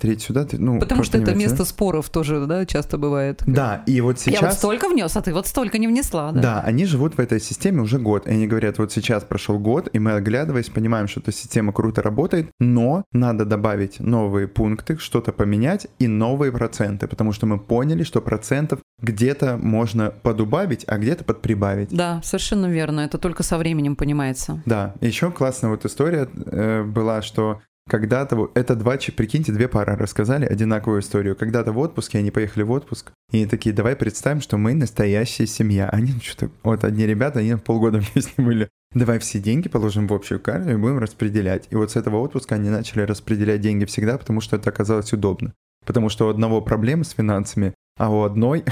ну... Потому что это место да? споров тоже, да, часто бывает. Да, и вот сейчас... Я вот столько внес, а ты вот столько не внесла, да? Да, они живут в этой системе уже год, и они говорят, вот сейчас прошел год, и мы, оглядываясь, понимаем, что эта система круто работает, но надо добавить новые пункты, что-то поменять и новые проценты, потому что мы поняли, что процентов где-то можно подубавить, а где-то подприбавить. Да, совершенно верно. Это только со временем понимается. Да. Еще классная вот история была, что когда-то... Это два, прикиньте, 2 пары рассказали одинаковую историю. Когда-то в отпуске, они поехали в отпуск, и они такие, давай представим, что мы настоящая семья. Они что-то... Вот одни ребята, они полгода вместе были. Давай все деньги положим в общую карту и будем распределять. И вот с этого отпуска они начали распределять деньги всегда, потому что это оказалось удобно. Потому что у одного проблемы с финансами, а у одной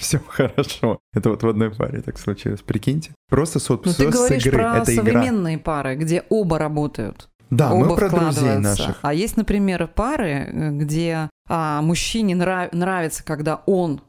все хорошо. Это вот в одной паре так случилось, прикиньте. Просто с отпуска, с игры. Ты говоришь про современные пары, где оба работают. Да, мы про друзей наших. А есть, например, пары, где мужчине нравится, когда он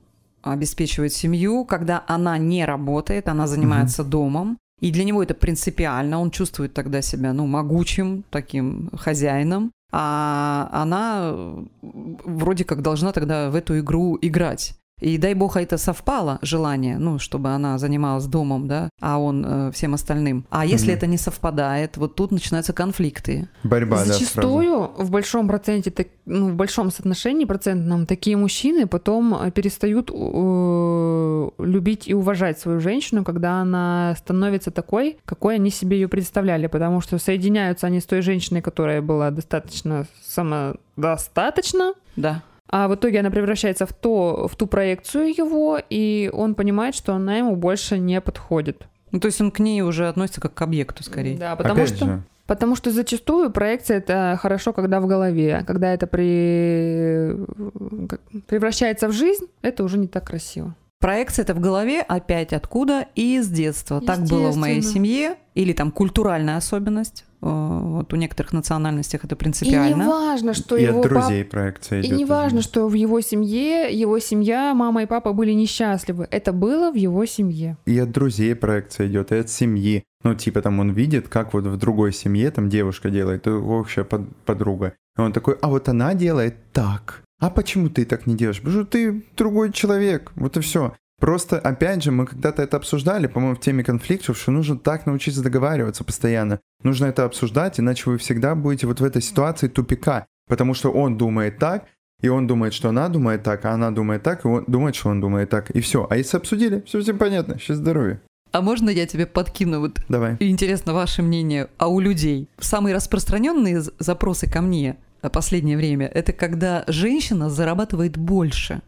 обеспечивает семью, когда она не работает, она занимается домом. И для него это принципиально. Он чувствует тогда себя, ну, могучим таким хозяином. А она вроде как должна тогда в эту игру играть. И дай бог, это совпало желание, ну, чтобы она занималась домом, да, а он всем остальным. А если это не совпадает, вот тут начинаются конфликты. Борьба, зачастую, да, в большом проценте, в большом соотношении процентном такие мужчины потом перестают любить и уважать свою женщину, когда она становится такой, какой они себе ее представляли, потому что соединяются они с той женщиной, которая была достаточно самодостаточна, да. А в итоге она превращается в ту проекцию его, и он понимает, что она ему больше не подходит. Ну, то есть он к ней уже относится как к объекту, скорее. Да, потому что зачастую проекция — это хорошо, когда в голове. Когда это превращается в жизнь, это уже не так красиво. Проекция — это в голове опять откуда? Из детства. Так было в моей семье. Или там культуральная особенность. Вот у некоторых национальностях это принципиально. И не важно, что и его от друзей проекция идет. И не важно, что в его семье, его семья, мама и папа были несчастливы. Это было в его семье. И от друзей проекция идет, и от семьи. Ну, типа там он видит, как вот в другой семье там девушка делает, вообще подруга. И он такой, а вот она делает так. А почему ты так не делаешь? Потому что ты другой человек. Вот и все. Просто, опять же, мы когда-то это обсуждали, по-моему, в теме конфликтов, что нужно так научиться договариваться постоянно. Нужно это обсуждать, иначе вы всегда будете вот в этой ситуации тупика. Потому что он думает так, и он думает, что она думает так, а она думает так, и он думает, что он думает так. И все. А если обсудили, все всем понятно. Счастья, здоровья. А можно я тебе подкину вот? Давай. Интересно ваше мнение, а у людей? Самые распространенные запросы ко мне в последнее время — это когда женщина зарабатывает больше.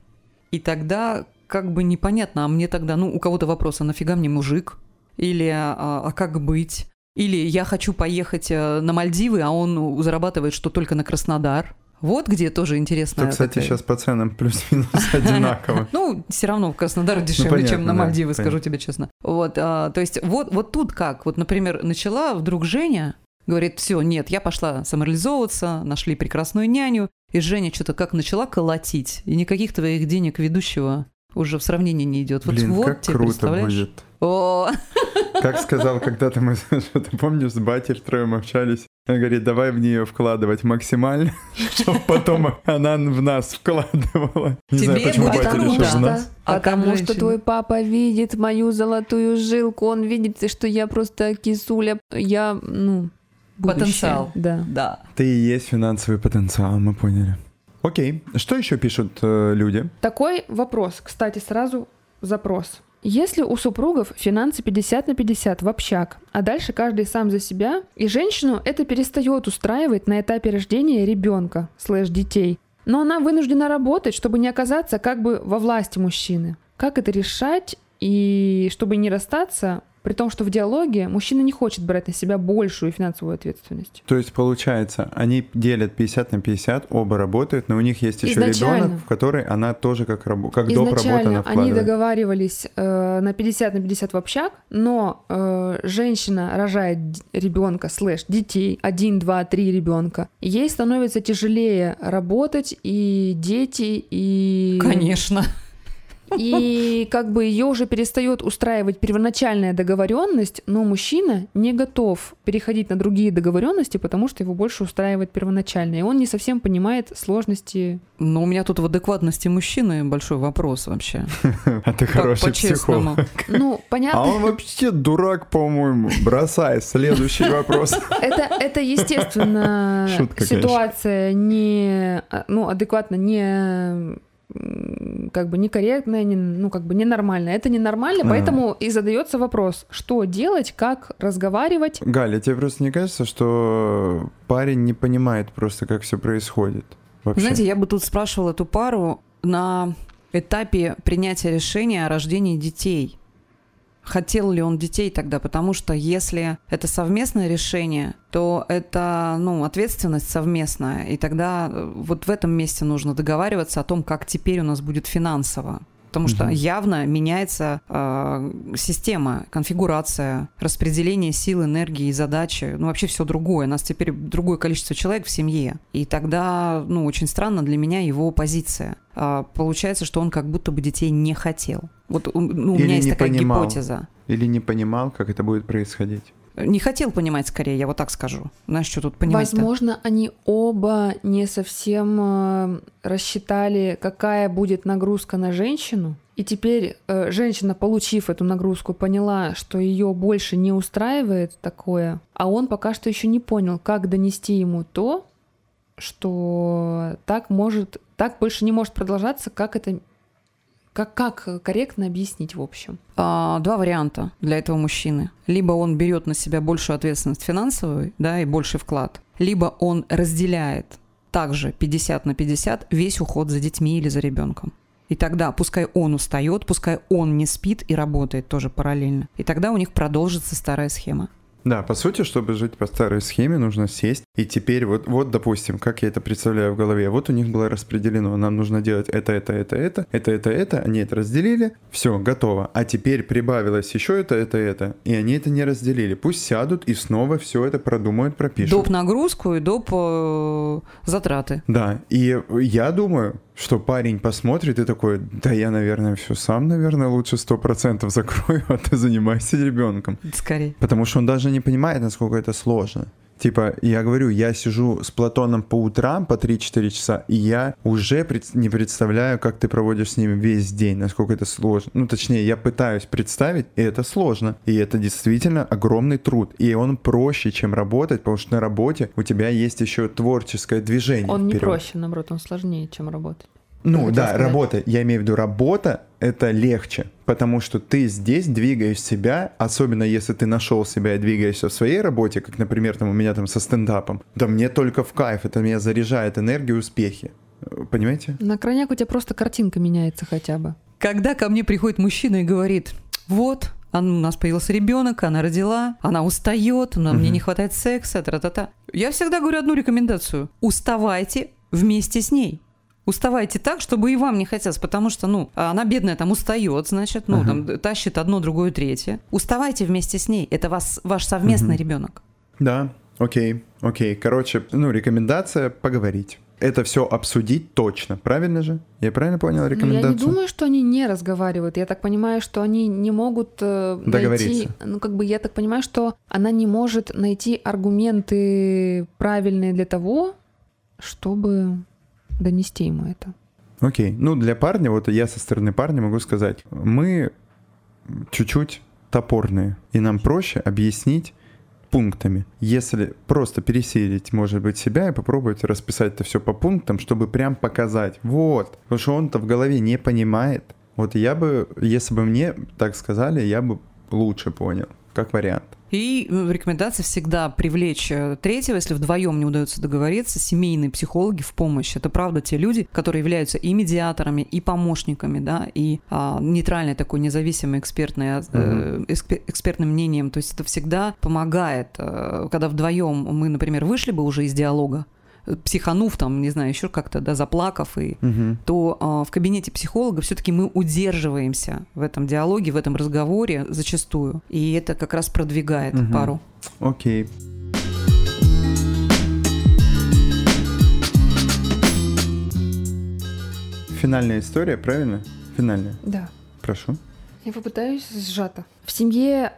И тогда как бы непонятно, а мне тогда, ну, у кого-то вопрос, а нафига мне мужик? Или а как быть? Или я хочу поехать на Мальдивы, а он зарабатывает, что только на Краснодар. Вот где тоже интересно. Это, кстати, такая... сейчас по ценам плюс-минус одинаково. Ну, все равно в Краснодаре дешевле, чем на Мальдивы, скажу тебе честно. Вот, то есть вот тут как? Вот, например, начала вдруг Женя, говорит, все, нет, я пошла самореализовываться, нашли прекрасную няню, и Женя что-то как начала колотить, и никаких твоих денег ведущего уже в сравнении не идет. Блин, как круто будет. Как сказал когда-то мы, что-то помнишь, с батей втроем общались. Он говорит, давай в нее вкладывать максимально, чтобы потом она в нас вкладывала. Не знаю, почему батя решил в нас. Потому что твой папа видит мою золотую жилку, он видит, что я просто кисуля, я, ну, будущее. Потенциал. Да. Ты и есть финансовый потенциал, мы поняли. Окей, что еще пишут люди? Такой вопрос, кстати, сразу запрос. Если у супругов финансы 50 на 50 в общак, а дальше каждый сам за себя, и женщину это перестает устраивать на этапе рождения ребенка, /детей, но она вынуждена работать, чтобы не оказаться как бы во власти мужчины. Как это решать и чтобы не расстаться, при том, что в диалоге мужчина не хочет брать на себя большую финансовую ответственность? То есть получается, они делят 50 на 50, оба работают, но у них есть еще ребенок, в который она тоже как доп. Работа она вкладывает. Изначально они договаривались на 50 на 50 в общак, но женщина рожает ребенка /детей, 1, 2, 3 ребенка. Ей становится тяжелее работать, и дети, и... Конечно. И как бы ее уже перестает устраивать первоначальная договоренность, но мужчина не готов переходить на другие договоренности, потому что его больше устраивает первоначальная. И он не совсем понимает сложности. Но у меня тут в адекватности мужчины большой вопрос вообще. А ты хороший психолог. Ну, понятно. А он вообще дурак, по-моему. Бросай, следующий вопрос. Это естественно, ситуация не, ну, адекватно не... как бы некорректная, ну, как бы ненормальная. Это ненормально, поэтому и задается вопрос, что делать, как разговаривать. Галя, тебе просто не кажется, что парень не понимает просто, как все происходит вообще? Знаете, я бы тут спрашивала эту пару на этапе принятия решения о рождении детей. Хотел ли он детей тогда? Потому что если это совместное решение, то это, ну, ответственность совместная. И тогда вот в этом месте нужно договариваться о том, как теперь у нас будет финансово. Потому что явно меняется система, конфигурация, распределение сил, энергии, задачи. Ну, вообще все другое. У нас теперь другое количество человек в семье. И тогда, ну, очень странно для меня его позиция. Получается, что он как будто бы детей не хотел. Вот, ну, у меня есть такая гипотеза. Или не понимал, как это будет происходить. Не хотел понимать, скорее, я вот так скажу. Знаешь, что тут понимать-то? Возможно, они оба не совсем рассчитали, какая будет нагрузка на женщину. И теперь женщина, получив эту нагрузку, поняла, что ее больше не устраивает такое. А он пока что еще не понял, как донести ему то, что так больше не может продолжаться, как это... Как корректно объяснить, в общем? Два варианта для этого мужчины. Либо он берет на себя большую ответственность финансовую, да, и больший вклад. Либо он разделяет также 50 на 50 весь уход за детьми или за ребенком. И тогда пускай он устает, пускай он не спит и работает тоже параллельно. И тогда у них продолжится старая схема. Да, по сути, чтобы жить по старой схеме, нужно сесть. И теперь вот, допустим, как я это представляю в голове, вот у них было распределено, нам нужно делать это. Они это разделили, все, готово. А теперь прибавилось еще это. И они это не разделили. Пусть сядут и снова все это продумают, пропишут. Доп. Нагрузку и доп. Затраты. Да, и я думаю... что парень посмотрит и такой, да я, наверное, все сам, наверное, лучше 100% закрою, а ты занимайся ребенком. Скорее. Потому что он даже не понимает, насколько это сложно. Типа, я говорю, я сижу с Платоном по утрам по 3-4 часа, и я уже не представляю, как ты проводишь с ним весь день, насколько это сложно. Ну, точнее, я пытаюсь представить, и это сложно. И это действительно огромный труд. И он проще, чем работать, потому что на работе у тебя есть еще творческое движение. Он не проще, наоборот, он сложнее, чем работать. Ну да, работа. Я имею в виду, работа это легче, потому что ты здесь двигаешь себя, особенно если ты нашел себя и двигаешься в своей работе, как, например, там у меня там со стендапом. Да мне только в кайф, это меня заряжает энергию, успехи. Понимаете? На крайняк у тебя просто картинка меняется хотя бы. Когда ко мне приходит мужчина и говорит: вот, у нас появился ребенок, она родила, она устает, но мне не хватает секса, тра-та-та. Я всегда говорю одну рекомендацию: уставайте вместе с ней. Уставайте так, чтобы и вам не хотелось, потому что, она бедная там устает, значит, там тащит одно, другое, третье. Уставайте вместе с ней, это ваш совместный ребенок. Да, окей. Короче, рекомендация поговорить. Это все обсудить точно, правильно же? Я правильно понял рекомендацию? Я не думаю, что они не разговаривают. Я так понимаю, что они не могут договориться. Я так понимаю, что она не может найти аргументы правильные для того, чтобы донести ему это. Окей. Для парня, вот я со стороны парня могу сказать, мы чуть-чуть топорные, и нам проще объяснить пунктами. Если просто пересилить, может быть, себя и попробовать расписать это все по пунктам, чтобы прям показать. Вот. Потому что он-то в голове не понимает. Вот я бы, если бы мне так сказали, я бы лучше понял, как вариант. И рекомендация всегда привлечь третьего, если вдвоем не удается договориться, семейные психологи в помощь. Это правда те люди, которые являются и медиаторами, и помощниками, да, и нейтральной такой независимой экспертной, экспертным мнением. То есть это всегда помогает, когда вдвоем мы, например, вышли бы уже из диалога, психанув там, не знаю, еще как-то, да, заплакав, и, то в кабинете психолога все-таки мы удерживаемся в этом диалоге, в этом разговоре зачастую, и это как раз продвигает пару. Окей. Финальная история, правильно? Финальная? Да. Прошу. Я попытаюсь сжато. В семье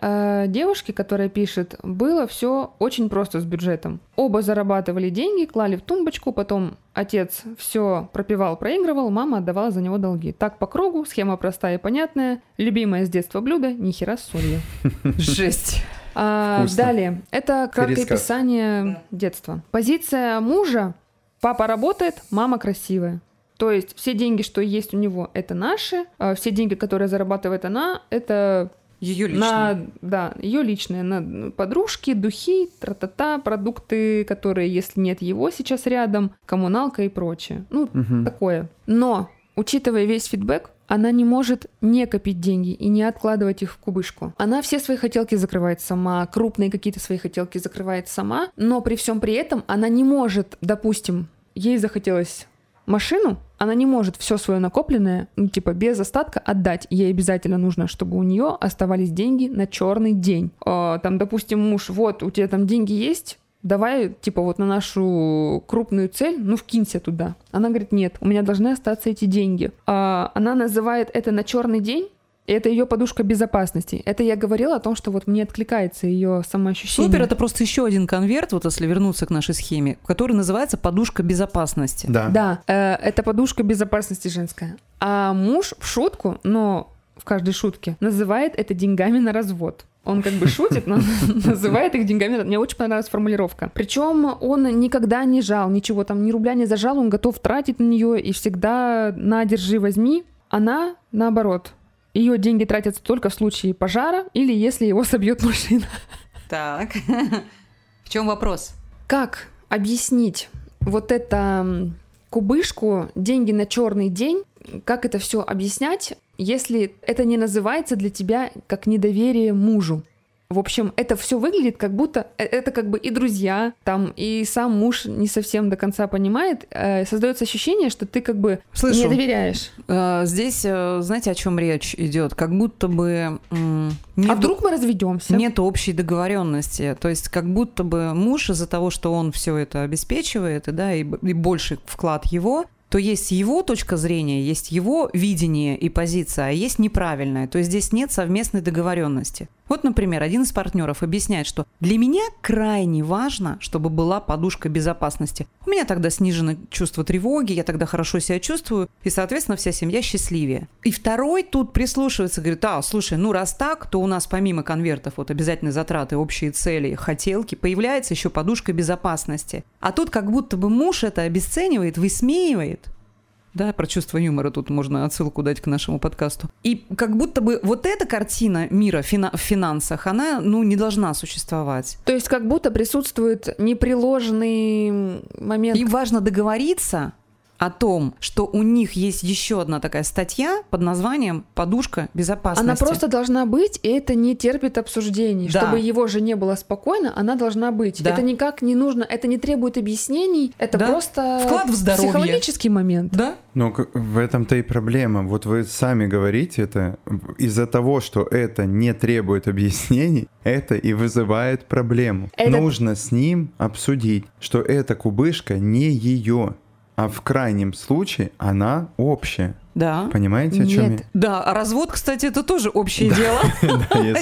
девушки, которая пишет, было все очень просто с бюджетом. Оба зарабатывали деньги, клали в тумбочку, потом отец все пропивал, проигрывал, мама отдавала за него долги. Так по кругу, схема простая и понятная. Любимое с детства блюдо — нихера с солью. Жесть. Далее. Это краткое описание детства. Позиция мужа: папа работает, мама красивая. То есть все деньги, что есть у него, это наши, все деньги, которые зарабатывает она, это ее личные. Да, ее личные, на подружки, духи, тра-та-та, продукты, которые, если нет его сейчас рядом, коммуналка и прочее. Такое. Но, учитывая весь фидбэк, она не может не копить деньги и не откладывать их в кубышку. Она все свои хотелки закрывает сама, крупные какие-то свои хотелки закрывает сама, но при всем при этом она не может, допустим, ей захотелось машину, она не может все свое накопленное, без остатка отдать. Ей обязательно нужно, чтобы у нее оставались деньги на черный день. Допустим, муж: вот, у тебя там деньги есть, давай, на нашу крупную цель, вкинься туда. Она говорит: нет, у меня должны остаться эти деньги. Она называет это на черный день, и это ее подушка безопасности. Это я говорила о том, что вот мне откликается ее самоощущение. Супер, это просто еще один конверт, вот если вернуться к нашей схеме, который называется подушка безопасности. Да, это подушка безопасности женская. А муж в шутку, но в каждой шутке, называет это деньгами на развод. Он шутит, но называет их деньгами. Мне очень понравилась формулировка. Причем он никогда не жал, ничего там, ни рубля не зажал, он готов тратить на нее и всегда: на, держи, возьми. Она наоборот. Ее деньги тратятся только в случае пожара или если его собьет машина. Так, в чем вопрос? Как объяснить вот это кубышку, деньги на черный день, как это все объяснять, если это не называется для тебя как недоверие мужу? В общем, это все выглядит как будто это и друзья, и сам муж не совсем до конца понимает. Создается ощущение, что ты не доверяешь. Здесь, знаете, о чем речь идет? Как будто бы вдруг мы разведемся? Нет общей договоренности. То есть, как будто бы муж из-за того, что он все это обеспечивает, и больше вклад его, то есть его точка зрения, есть его видение и позиция, а есть неправильная. То есть здесь нет совместной договоренности. Вот, например, один из партнеров объясняет, что для меня крайне важно, чтобы была подушка безопасности. У меня тогда снижено чувство тревоги, я тогда хорошо себя чувствую, и, соответственно, вся семья счастливее. И второй тут прислушивается, говорит: слушай, раз так, то у нас помимо конвертов, обязательные затраты, общие цели, хотелки, появляется еще подушка безопасности. А тут как будто бы муж это обесценивает, высмеивает. да, про чувство юмора тут можно отсылку дать к нашему подкасту. И как будто бы вот эта картина мира в финансах, она, ну, не должна существовать. То есть как будто присутствует непреложный момент. И важно договориться о том, что у них есть еще одна такая статья под названием «Подушка безопасности». Она просто должна быть, и это не терпит обсуждений. Да. Чтобы его жене было спокойно, она должна быть. Да. Это никак не нужно, это не требует объяснений, это да. просто вклад в здоровье. Психологический момент. Да? Но в этом-то и проблема. Вот вы сами говорите это. Из-за того, что это не требует объяснений, это и вызывает проблему. Это... Нужно с ним обсудить, что эта кубышка не ее. А в крайнем случае она общая. Да. Понимаете, о чем я? Да, а развод, кстати, это тоже общее дело,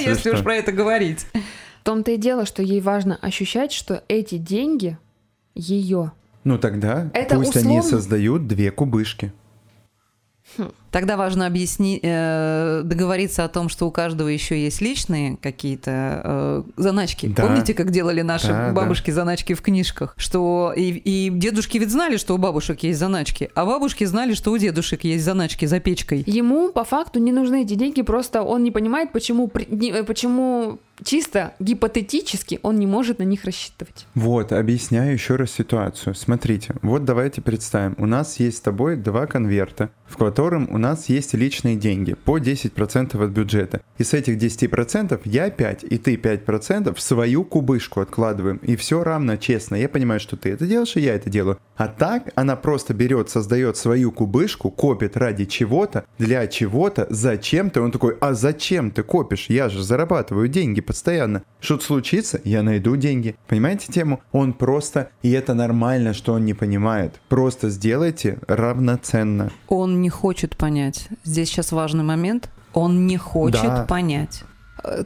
если уж про это говорить. В том-то и дело, что ей важно ощущать, что эти деньги ее. Ну тогда пусть они создают две кубышки. Тогда важно договориться о том, что у каждого еще есть личные какие-то заначки. Да. Помните, как делали наши бабушки заначки в книжках? Что и дедушки ведь знали, что у бабушек есть заначки, а бабушки знали, что у дедушек есть заначки за печкой. Ему по факту не нужны эти деньги, просто он не понимает, почему чисто гипотетически он не может на них рассчитывать. Вот, объясняю еще раз ситуацию. Смотрите, вот давайте представим, у нас есть с тобой два конверта, в котором у нас есть личные деньги по 10% от бюджета. И с этих 10% я 5 и ты 5% в свою кубышку откладываем. И все равно, честно. Я понимаю, что ты это делаешь, и я это делаю. А так она просто берет, создает свою кубышку, копит ради чего-то, для чего-то, зачем-то. Он такой, а зачем ты копишь? Я же зарабатываю деньги постоянно. Что-то случится, я найду деньги. Понимаете тему? Он просто, и это нормально, что он не понимает. Просто сделайте равноценно. Он не хочет понять. Здесь сейчас важный момент. Он не хочет понять.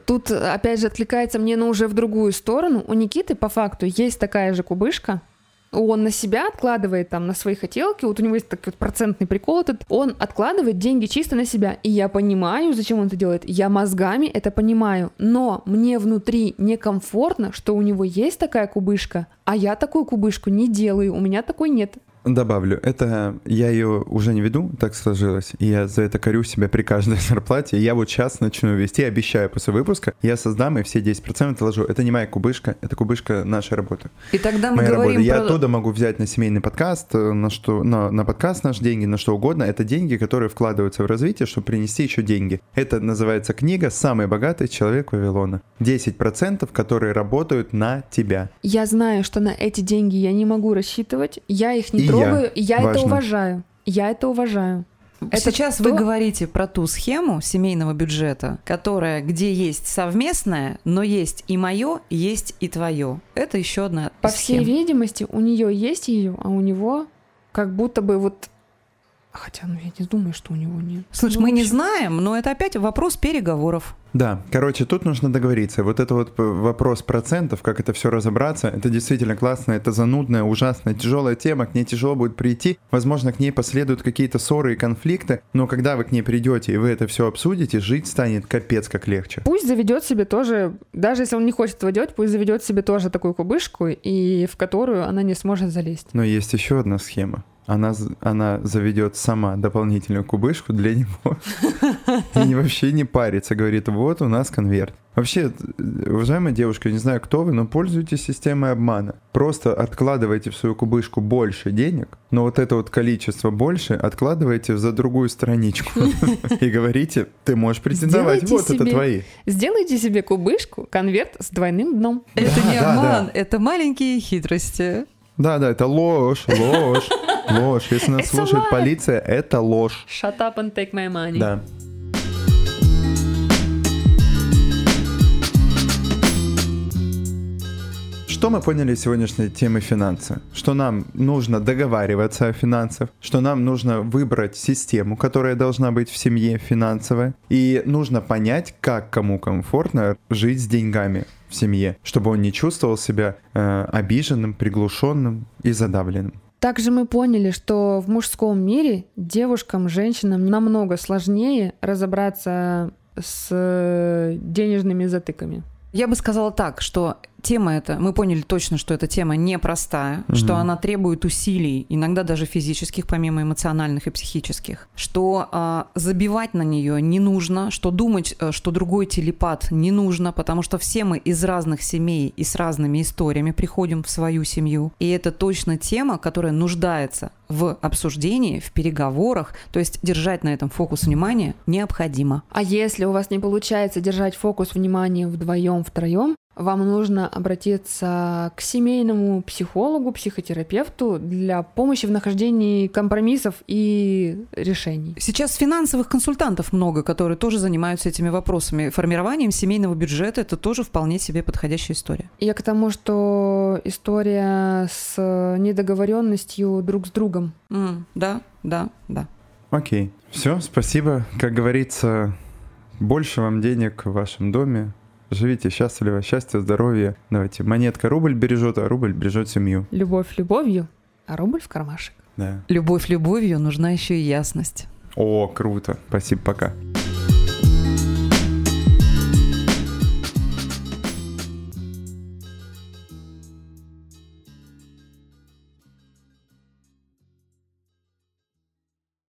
Тут, опять же, отвлекается мне, но уже в другую сторону. У Никиты, по факту, есть такая же кубышка. Он на себя откладывает, там, на свои хотелки. Вот у него есть такой вот процентный прикол этот. Он откладывает деньги чисто на себя. И я понимаю, зачем он это делает. Я мозгами это понимаю. Но мне внутри некомфортно, что у него есть такая кубышка, а я такую кубышку не делаю. У меня такой нет. Добавлю, это я ее уже не веду, так сложилось, и я за это корю себя при каждой зарплате. Я вот сейчас начну вести, обещаю, после выпуска я создам и все 10% отложу. Это не моя кубышка, это кубышка нашей работы. И тогда мы говорим про... Я оттуда могу взять на семейный подкаст, на подкаст наш деньги, на что угодно. Это деньги, которые вкладываются в развитие, чтобы принести еще деньги. Это называется книга «Самый богатый человек Вавилона». 10%, которые работают на тебя. Я знаю, что на эти деньги я не могу рассчитывать, я их не трогаю, я это уважаю. Сейчас вы говорите про ту схему семейного бюджета, которая, где есть совместное, но есть и мое, есть и твое. Это еще одна схема. По всей видимости, у нее есть ее, а у него как будто бы вот... Хотя, я не думаю, что у него нет. Слушай, мы не знаем, но это опять вопрос переговоров. Да, тут нужно договориться. Вот это вот вопрос процентов, как это все разобраться, это действительно классно, это занудная, ужасная, тяжелая тема, к ней тяжело будет прийти, возможно, к ней последуют какие-то ссоры и конфликты, но когда вы к ней придете и вы это все обсудите, жить станет капец как легче. Пусть заведет себе тоже, даже если он не хочет этого делать, пусть заведет себе тоже такую кубышку, и в которую она не сможет залезть. Но есть еще одна схема. Она заведет сама дополнительную кубышку для него и вообще не парится, говорит, вот у нас конверт. Вообще, уважаемая девушка, я не знаю, кто вы, но пользуйтесь системой обмана. Просто откладывайте в свою кубышку больше денег, но вот это вот количество больше откладывайте за другую страничку и говорите, ты можешь претендовать, вот это твои. Сделайте себе кубышку, конверт с двойным дном. Это не обман, это маленькие хитрости. Да, это ложь. Если нас слушает полиция, это ложь. Shut up and take my money. Да. Что мы поняли из сегодняшней темы финансы? Что нам нужно договариваться о финансах, что нам нужно выбрать систему, которая должна быть в семье финансовая, и нужно понять, как кому комфортно жить с деньгами в семье, чтобы он не чувствовал себя обиженным, приглушенным и задавленным. Также мы поняли, что в мужском мире девушкам, женщинам намного сложнее разобраться с денежными затыками. Я бы сказала так, что тема эта, мы поняли точно, что эта тема непростая, угу. что она требует усилий, иногда даже физических, помимо эмоциональных и психических, что забивать на нее не нужно, что думать, что другой телепат, не нужно, потому что все мы из разных семей и с разными историями приходим в свою семью. И это точно тема, которая нуждается в обсуждении, в переговорах, то есть держать на этом фокус внимания необходимо. А если у вас не получается держать фокус внимания вдвоем, втроем, вам нужно обратиться к семейному психологу, психотерапевту для помощи в нахождении компромиссов и решений. Сейчас финансовых консультантов много, которые тоже занимаются этими вопросами. Формированием семейного бюджета – это тоже вполне себе подходящая история. Я к тому, что история с недоговоренностью друг с другом. Да. Окей. Все, спасибо. Как говорится, больше вам денег в вашем доме. Живите счастливо, счастья, здоровья. Давайте. Монетка рубль бережет, а рубль бережет семью. Любовь любовью, а рубль в кармашек. Да. Любовь любовью, нужна еще и ясность. О, круто. Спасибо, пока.